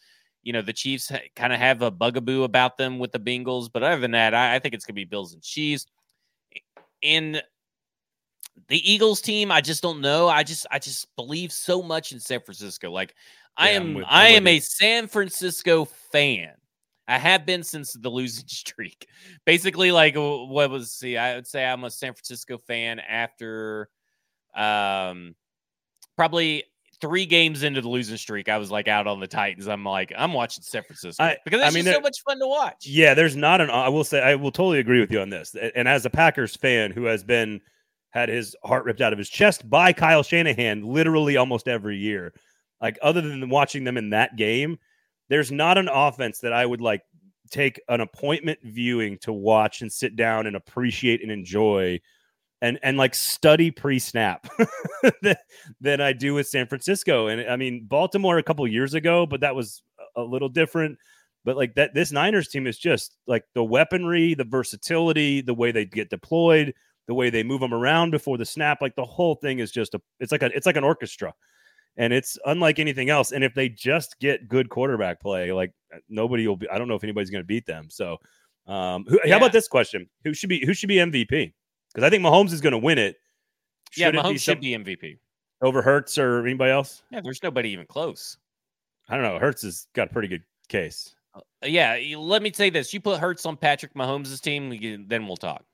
you know, the Chiefs ha- kind of have a bugaboo about them with the Bengals. But other than that, I, I think it's going to be Bills and Chiefs. And the Eagles team, I just don't know. I just I just believe so much in San Francisco. Like yeah, I am with, I am a San Francisco fan. I have been since the losing streak. Basically, like what was see, I would say I'm a San Francisco fan after um probably three games into the losing streak. I was like out on the Titans. I'm like, I'm watching San Francisco I, because it's I mean, just so much fun to watch. Yeah, there's not an I will say I will totally agree with you on this. And as a Packers fan who has been had his heart ripped out of his chest by Kyle Shanahan literally almost every year, like other than watching them in that game, there's not an offense that I would like take an appointment viewing to watch and sit down and appreciate and enjoy and, and like study pre-snap than I do with San Francisco. And I mean, Baltimore a couple years ago, but that was a little different. But like that, this Niners team is just like the weaponry, the versatility, the way they get deployed, the way they move them around before the snap. Like the whole thing is just a, it's like a, it's like an orchestra. And it's unlike anything else. And if they just get good quarterback play, like nobody will be, I don't know if anybody's going to beat them. So um, who, yeah. how about this question? Who should be, who should be M V P? Because I think Mahomes is going to win it. Should yeah, Mahomes it be should be M V P. Over Hurts or anybody else? Yeah, there's nobody even close. I don't know. Hurts has got a pretty good case. Uh, yeah, you, let me say this. You put Hurts on Patrick Mahomes' team, you, then we'll talk.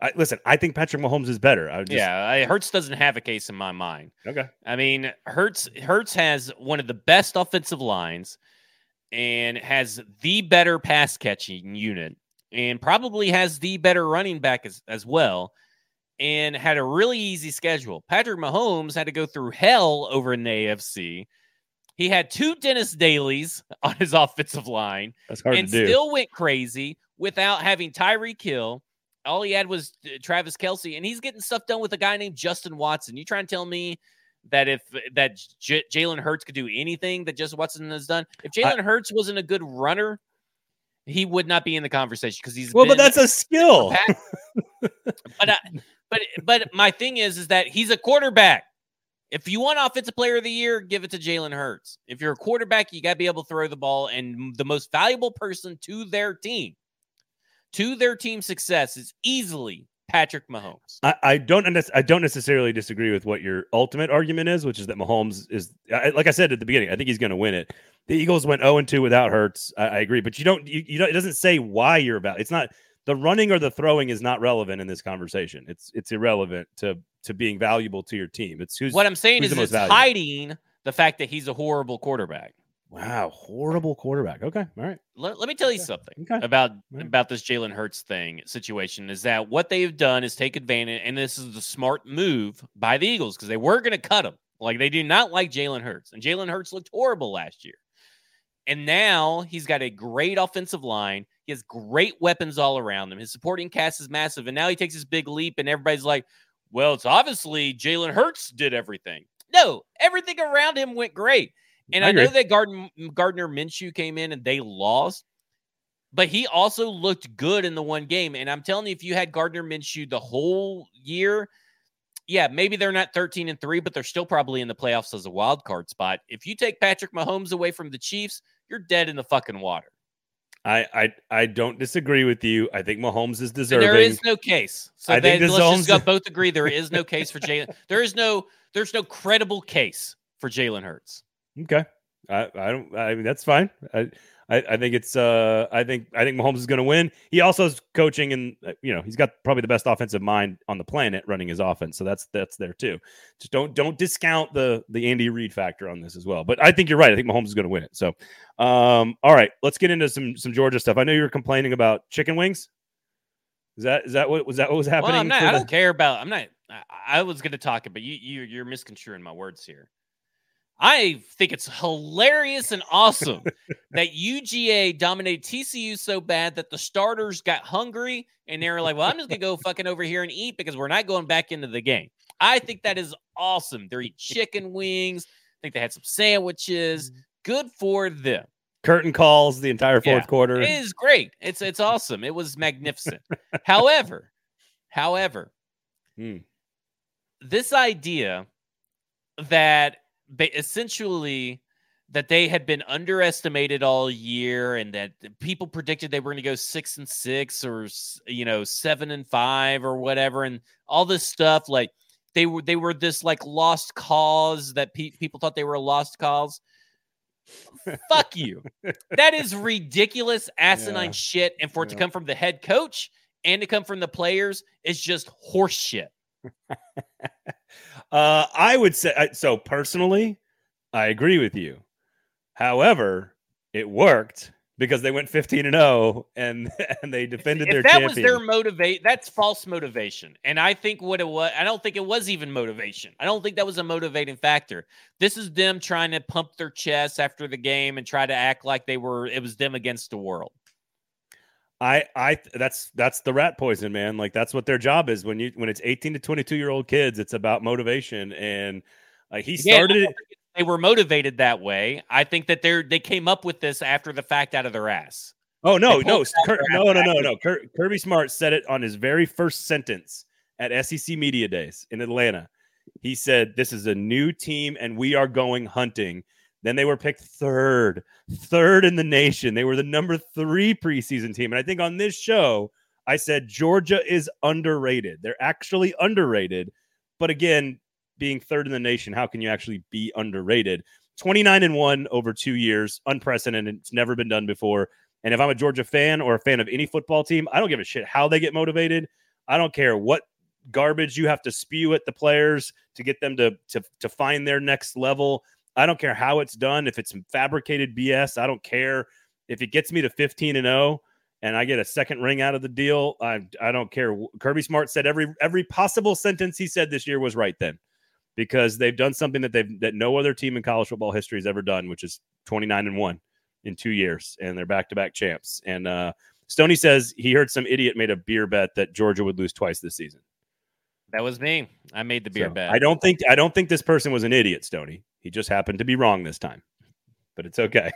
I, listen, I think Patrick Mahomes is better. I just... Yeah, I, Hurts doesn't have a case in my mind. Okay. I mean, Hurts Hurts has one of the best offensive lines and has the better pass-catching unit and probably has the better running back as, as well and had a really easy schedule. Patrick Mahomes had to go through hell over in the A F C. He had two Dennis Daleys on his offensive line That's hard and to do. Still went crazy without having Tyreek Hill. All he had was Travis Kelce, and he's getting stuff done with a guy named Justin Watson. You trying to tell me that if that J- Jalen Hurts could do anything that Justin Watson has done? If Jalen I, Hurts wasn't a good runner, he would not be in the conversation because he's well. Been but that's a skill. but I, but but my thing is is that he's a quarterback. If you want offensive player of the year, give it to Jalen Hurts. If you're a quarterback, you got to be able to throw the ball, and the most valuable person to their team. To their team's success is easily Patrick Mahomes. I, I don't I don't necessarily disagree with what your ultimate argument is, which is that Mahomes is, I, like I said at the beginning, I think he's going to win it. The Eagles went zero and two without Hurts. I, I agree, but you don't you, you don't, it doesn't say why you're about. It's not the running or the throwing is not relevant in this conversation. It's it's irrelevant to to being valuable to your team. It's who's what I'm saying is it's valuable. Hiding the fact that he's a horrible quarterback. Wow, horrible quarterback. Okay, all right. Let, let me tell you okay. something okay. about right. about this Jalen Hurts thing situation is that what they've done is take advantage, and this is the smart move by the Eagles because they were going to cut him. Like, they do not like Jalen Hurts, and Jalen Hurts looked horrible last year. And now he's got a great offensive line. He has great weapons all around him. His supporting cast is massive, and now he takes his big leap, and everybody's like, well, it's obviously Jalen Hurts did everything. No, everything around him went great. And I, I know that Gardner, Gardner Minshew came in and they lost, but he also looked good in the one game. And I'm telling you, if you had Gardner Minshew the whole year, yeah, maybe they're not thirteen and three, but they're still probably in the playoffs as a wild card spot. If you take Patrick Mahomes away from the Chiefs, you're dead in the fucking water. I I, I don't disagree with you. I think Mahomes is deserving. And there is no case. So I then think let's Holmes- just go, both agree there is no case for Jalen. There is no there's no credible case for Jalen Hurts. Okay, I, I don't. I mean, that's fine. I, I, I think it's. Uh, I think. I think Mahomes is going to win. He also is coaching, and you know, he's got probably the best offensive mind on the planet running his offense. So that's that's there too. Just don't don't discount the the Andy Reid factor on this as well. But I think you're right. I think Mahomes is going to win it. So, um, all right, let's get into some some Georgia stuff. I know you were complaining about chicken wings. Is that is that what was that what was happening? Well, I'm not, I don't the... care about. I'm not. I, I was going to talk it, but you you you're misconstruing my words here. I think it's hilarious and awesome that U G A dominated T C U so bad that the starters got hungry and they were like, well, I'm just going to go fucking over here and eat because we're not going back into the game. I think that is awesome. They're eating chicken wings. I think they had some sandwiches. Good for them. Curtain calls the entire fourth yeah, quarter. It is great. It's, it's awesome. It was magnificent. however, however, hmm. this idea that... But essentially, that they had been underestimated all year and that people predicted they were going to go six and six or, you know, seven and five or whatever. And all this stuff, like they were, they were this like lost cause that pe- people thought they were a lost cause. Fuck you. That is ridiculous, asinine yeah. shit. And for it yeah. to come from the head coach and to come from the players is just horse shit. uh, I would say, so personally, I agree with you. However, it worked because they went fifteen and oh and and they defended if their that champion. That was their motivate. That's false motivation. And I think what it was, I don't think it was even motivation. I don't think that was a motivating factor. This is them trying to pump their chest after the game and try to act like they were, it was them against the world. I, I, that's, that's the rat poison, man. Like that's what their job is. When you, when it's eighteen to twenty-two year old kids, it's about motivation. And uh, he started it. Yeah, they were motivated that way. I think that they're they came up with this after the fact out of their ass. Oh no, no, Cur- no, no, no, no, no. Cur- Kirby Smart said it on his very first sentence at S E C Media Days in Atlanta. He said, "This is a new team, and we are going hunting." Then they were picked third, third in the nation. They were the number three preseason team, and I think on this show I said Georgia is underrated. They're actually underrated, but again, being third in the nation, how can you actually be underrated? twenty-nine and one over two years, unprecedented. It's never been done before. And if I'm a Georgia fan or a fan of any football team, I don't give a shit how they get motivated. I don't care what garbage you have to spew at the players to get them to, to, to find their next level. I don't care how it's done. If it's fabricated B S, I don't care. If it gets me to fifteen and oh and I get a second ring out of the deal, I I don't care. Kirby Smart said every every possible sentence he said this year was right then. Because they've done something that they've that no other team in college football history has ever done, which is twenty-nine and one in two years, and they're back-to-back champs. And uh, Stoney says he heard some idiot made a beer bet that Georgia would lose twice this season. That was me. I made the beer so, bet. I don't think I don't think this person was an idiot, Stoney. He just happened to be wrong this time, but it's okay.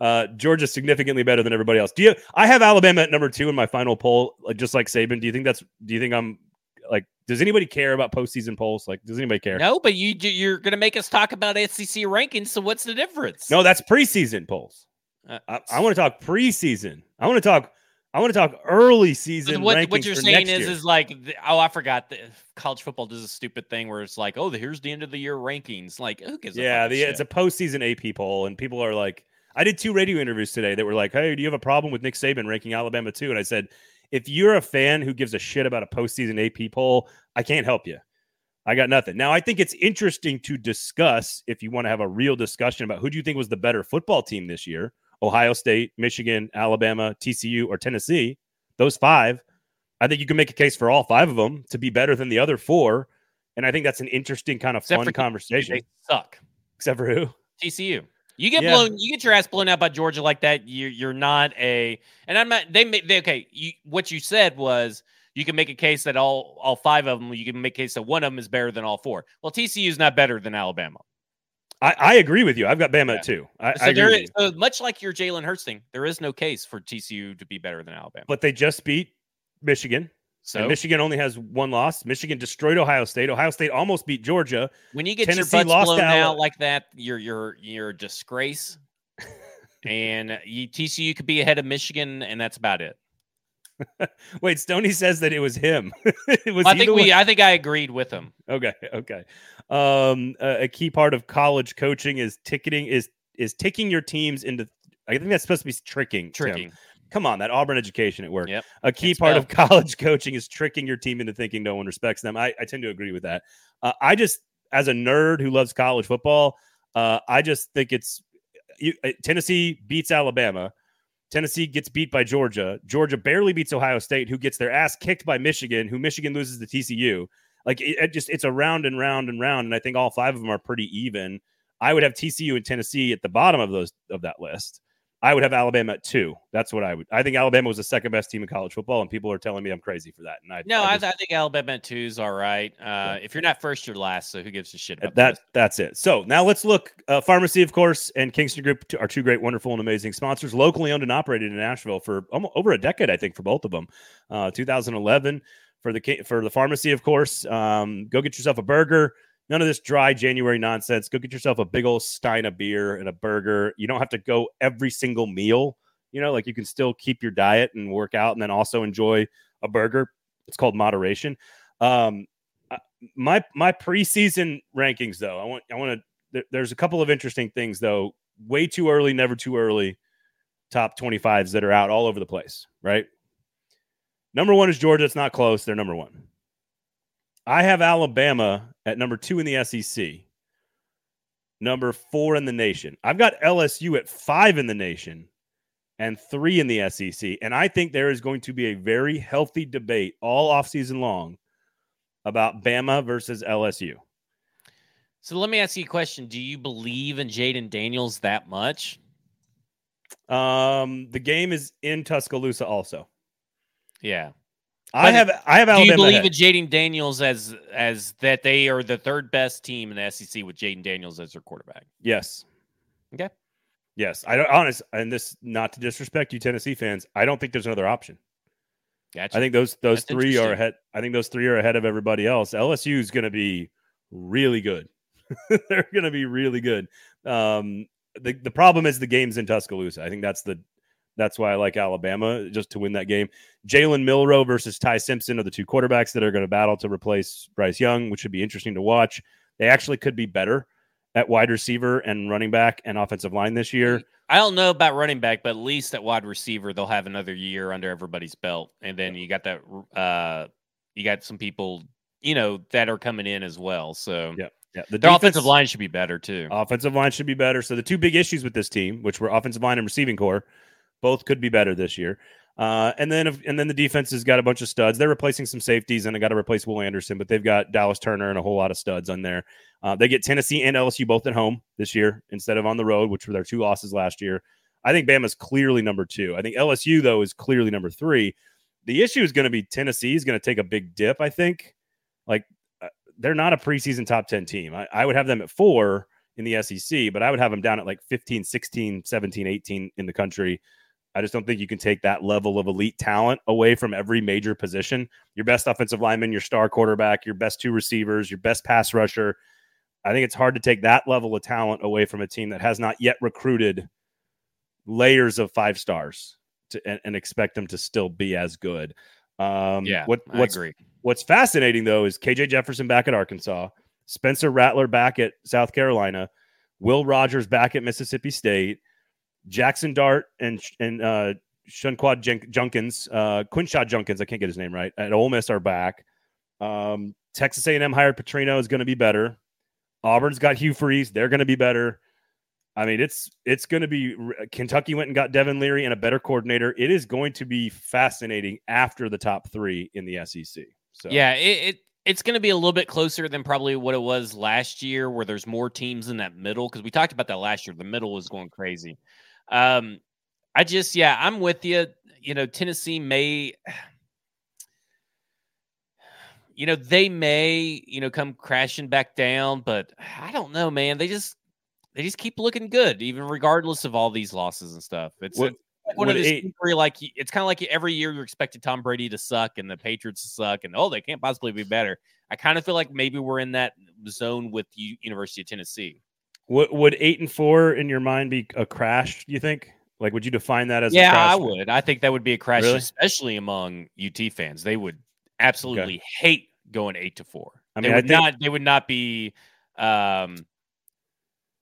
uh, Georgia's significantly better than everybody else. Do you? I have Alabama at number two in my final poll, just like Saban. Do you think that's? Do you think I'm? Like, does anybody care about postseason polls? Like, does anybody care? No, but you, you're going to make us talk about S E C rankings, so what's the difference? No, that's preseason polls. Uh, I, I want to talk preseason. I want to talk I want to talk early season what, rankings. What you're for saying is, year. is like, oh, I forgot. The, college football does a stupid thing where it's like, oh, here's the end of the year rankings. Like, who gives yeah, a the, it's a postseason A P poll, and people are like, I did two radio interviews today that were like, hey, do you have a problem with Nick Saban ranking Alabama too? And I said, if you're a fan who gives a shit about a postseason A P poll, I can't help you. I got nothing. Now, I think it's interesting to discuss, if you want to have a real discussion about who do you think was the better football team this year, Ohio State, Michigan, Alabama, T C U, or Tennessee, those five. I think you can make a case for all five of them to be better than the other four, and I think that's an interesting kind of Except fun conversation. They suck. Except for who? T C U. You get yeah. blown, you get your ass blown out by Georgia like that. You're you're not a, and I'm not. They make they, okay. You, what you said was you can make a case that all all five of them. You can make a case that one of them is better than all four. Well, T C U is not better than Alabama. I, I agree with you. I've got Bama yeah. too. I, so I there is so much like your Jalen Hurts thing. There is no case for T C U to be better than Alabama. But they just beat Michigan. So and Michigan only has one loss. Michigan destroyed Ohio State. Ohio State almost beat Georgia. When you get Tennessee your butts blown out. out like that, you're you're you're a disgrace. And you, T C U could be ahead of Michigan, and that's about it. Wait, Stoney says that it was him. it was well, I think we. One? I think I agreed with him. Okay, okay. Um, a, a key part of college coaching is ticketing is is ticking your teams into. I think that's supposed to be tricking. Tricking. Tim. Come on, that Auburn education at work. Yep. A key Can't part spell. of college coaching is tricking your team into thinking no one respects them. I, I tend to agree with that. Uh, I just, as a nerd who loves college football, uh, I just think it's you, uh, Tennessee beats Alabama. Tennessee gets beat by Georgia. Georgia barely beats Ohio State, who gets their ass kicked by Michigan, who Michigan loses to T C U. Like it, it just, it's a round and round and round. And I think all five of them are pretty even. I would have T C U and Tennessee at the bottom of those of that list. I would have Alabama at two. That's what I would. I think Alabama was the second best team in college football, and people are telling me I'm crazy for that. And I no, I, just, I think Alabama at two is all right. Uh, yeah. If you're not first, you're last. So who gives a shit about that? This? That's it. So now let's look. Uh, Pharmacy, of course, and Kingston Group are two great, wonderful, and amazing sponsors, locally owned and operated in Nashville for almost, over a decade, I think, for both of them. Uh, twenty eleven for the for the Pharmacy, of course. Um, go get yourself a burger. None of this dry January nonsense. Go get yourself a big old stein of beer and a burger. You don't have to go every single meal. You know, like you can still keep your diet and work out and then also enjoy a burger. It's called moderation. Um, my my preseason rankings, though, I want I want to. There, there's a couple of interesting things, though. Way too early, never too early. Top twenty-fives that are out all over the place, right? Number one is Georgia. It's not close. They're number one. I have Alabama at number two in the S E C, number four in the nation. I've got L S U at five in the nation and three in the S E C. And I think there is going to be a very healthy debate all offseason long about Bama versus L S U. So let me ask you a question. Do you believe in Jaden Daniels that much? Um, the game is in Tuscaloosa also. Yeah. I have, I have Alabama. Do you believe in Jaden Daniels as as that they are the third best team in the S E C with Jaden Daniels as their quarterback? Yes. Okay. Yes, I don't. Honest, and this not to disrespect you, Tennessee fans. I don't think there's another option. Gotcha. I think those those That's three are ahead. I think those three are ahead of everybody else. L S U is going to be really good. They're going to be really good. Um, the the problem is the game's in Tuscaloosa. I think that's the. That's why I like Alabama, just to win that game. Jalen Milroe versus Ty Simpson are the two quarterbacks that are going to battle to replace Bryce Young, which should be interesting to watch. They actually could be better at wide receiver and running back and offensive line this year. I don't know about running back, but at least at wide receiver, they'll have another year under everybody's belt. And then you got that, uh, you got some people, you know, that are coming in as well. So yeah. Yeah, the defense, offensive line should be better too. Offensive line should be better. So the two big issues with this team, which were offensive line and receiving core, both could be better this year. Uh, and then and then the defense has got a bunch of studs. They're replacing some safeties, and they got to replace Will Anderson, but they've got Dallas Turner and a whole lot of studs on there. Uh, they get Tennessee and L S U both at home this year instead of on the road, which were their two losses last year. I think Bama's clearly number two. I think L S U, though, is clearly number three. The issue is going to be Tennessee is going to take a big dip, I think. Like, they're not a preseason top ten team. I, I would have them at four in the S E C, but I would have them down at like fifteen, sixteen, seventeen, eighteen in the country. I just don't think you can take that level of elite talent away from every major position. Your best offensive lineman, your star quarterback, your best two receivers, your best pass rusher. I think it's hard to take that level of talent away from a team that has not yet recruited layers of five stars to, and, and expect them to still be as good. Um, yeah, what, what's, I agree. What's fascinating, though, is K J Jefferson back at Arkansas, Spencer Rattler back at South Carolina, Will Rogers back at Mississippi State, Jackson Dart and and uh, Shunquad Jen- Junkins, uh, Quinshad Junkins, I can't get his name right, at Ole Miss are back. Um, Texas A and M hired Petrino, is going to be better. Auburn's got Hugh Freeze, they're going to be better. I mean, it's it's going to be – Kentucky went and got Devin Leary and a better coordinator. It is going to be fascinating after the top three in the S E C. So yeah, it, it it's going to be a little bit closer than probably what it was last year where there's more teams in that middle because we talked about that last year. The middle was going crazy. Um, I just, yeah, I'm with you. You know, Tennessee may, you know, they may, you know, come crashing back down, but I don't know, man. They just, they just keep looking good, even regardless of all these losses and stuff. It's what, like one of these three, like it's kind of like every year you're expecting Tom Brady to suck and the Patriots to suck, and oh, they can't possibly be better. I kind of feel like maybe we're in that zone with U- University of Tennessee. Would would eight and four in your mind be a crash? You think? Like, would you define that as? Yeah, a crash? I would. I think that would be a crash, really? Especially among U T fans. They would absolutely okay. hate going eight to four. I mean, they would I think... not. They would not be. Um,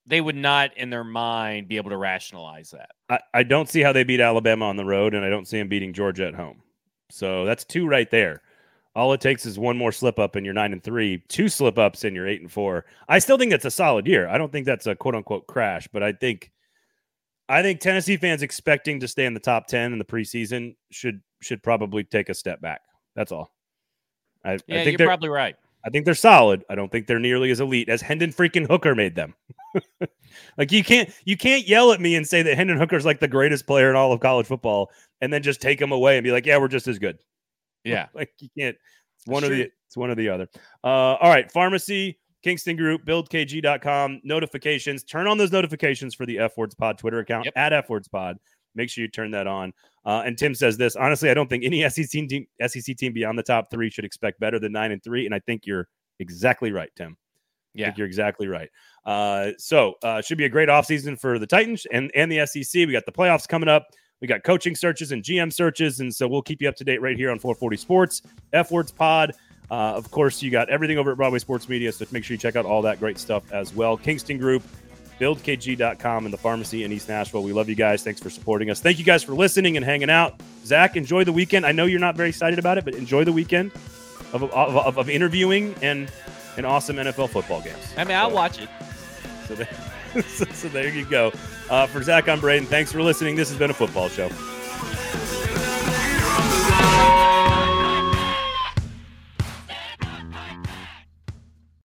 they would not, in their mind, be able to rationalize that. I, I don't see how they beat Alabama on the road, and I don't see them beating Georgia at home. So that's two right there. All it takes is one more slip up and you're nine and three, two slip ups and you're eight and four. I still think that's a solid year. I don't think that's a quote unquote crash, but I think, I think Tennessee fans expecting to stay in the top ten in the preseason should, should probably take a step back. That's all. I, yeah, I think you're probably right. I think they're solid. I don't think they're nearly as elite as Hendon freaking Hooker made them. Like you can't, you can't yell at me and say that Hendon Hooker's like the greatest player in all of college football and then just take him away and be like, yeah, we're just as good. Yeah, like you can't. It's one sure. or the it's one or the other. Uh, all right, Pharmacy, Kingston Group, build k g dot com, notifications. Turn on those notifications for the F-Words Pod Twitter account, yep. at F-Words Pod. Make sure you turn that on. Uh, and Tim says this, honestly, I don't think any S E C team, S E C team beyond the top three should expect better than nine and three, and I think you're exactly right, Tim. Yeah. I think you're exactly right. Uh, so uh should be a great offseason for the Titans and, and the S E C. We got the playoffs coming up. We got coaching searches and G M searches. And so we'll keep you up to date right here on four forty Sports, F-Words Pod. Uh, of course, you got everything over at Broadway Sports Media. So make sure you check out all that great stuff as well. Kingston Group, build k g dot com, and the Pharmacy in East Nashville. We love you guys. Thanks for supporting us. Thank you guys for listening and hanging out. Zach, enjoy the weekend. I know you're not very excited about it, but enjoy the weekend of, of, of, of interviewing and an awesome N F L football games. I mean, so, I'll watch it. So there, so, so there you go. Uh, for Zach, I'm Braden. Thanks for listening. This has been a football show.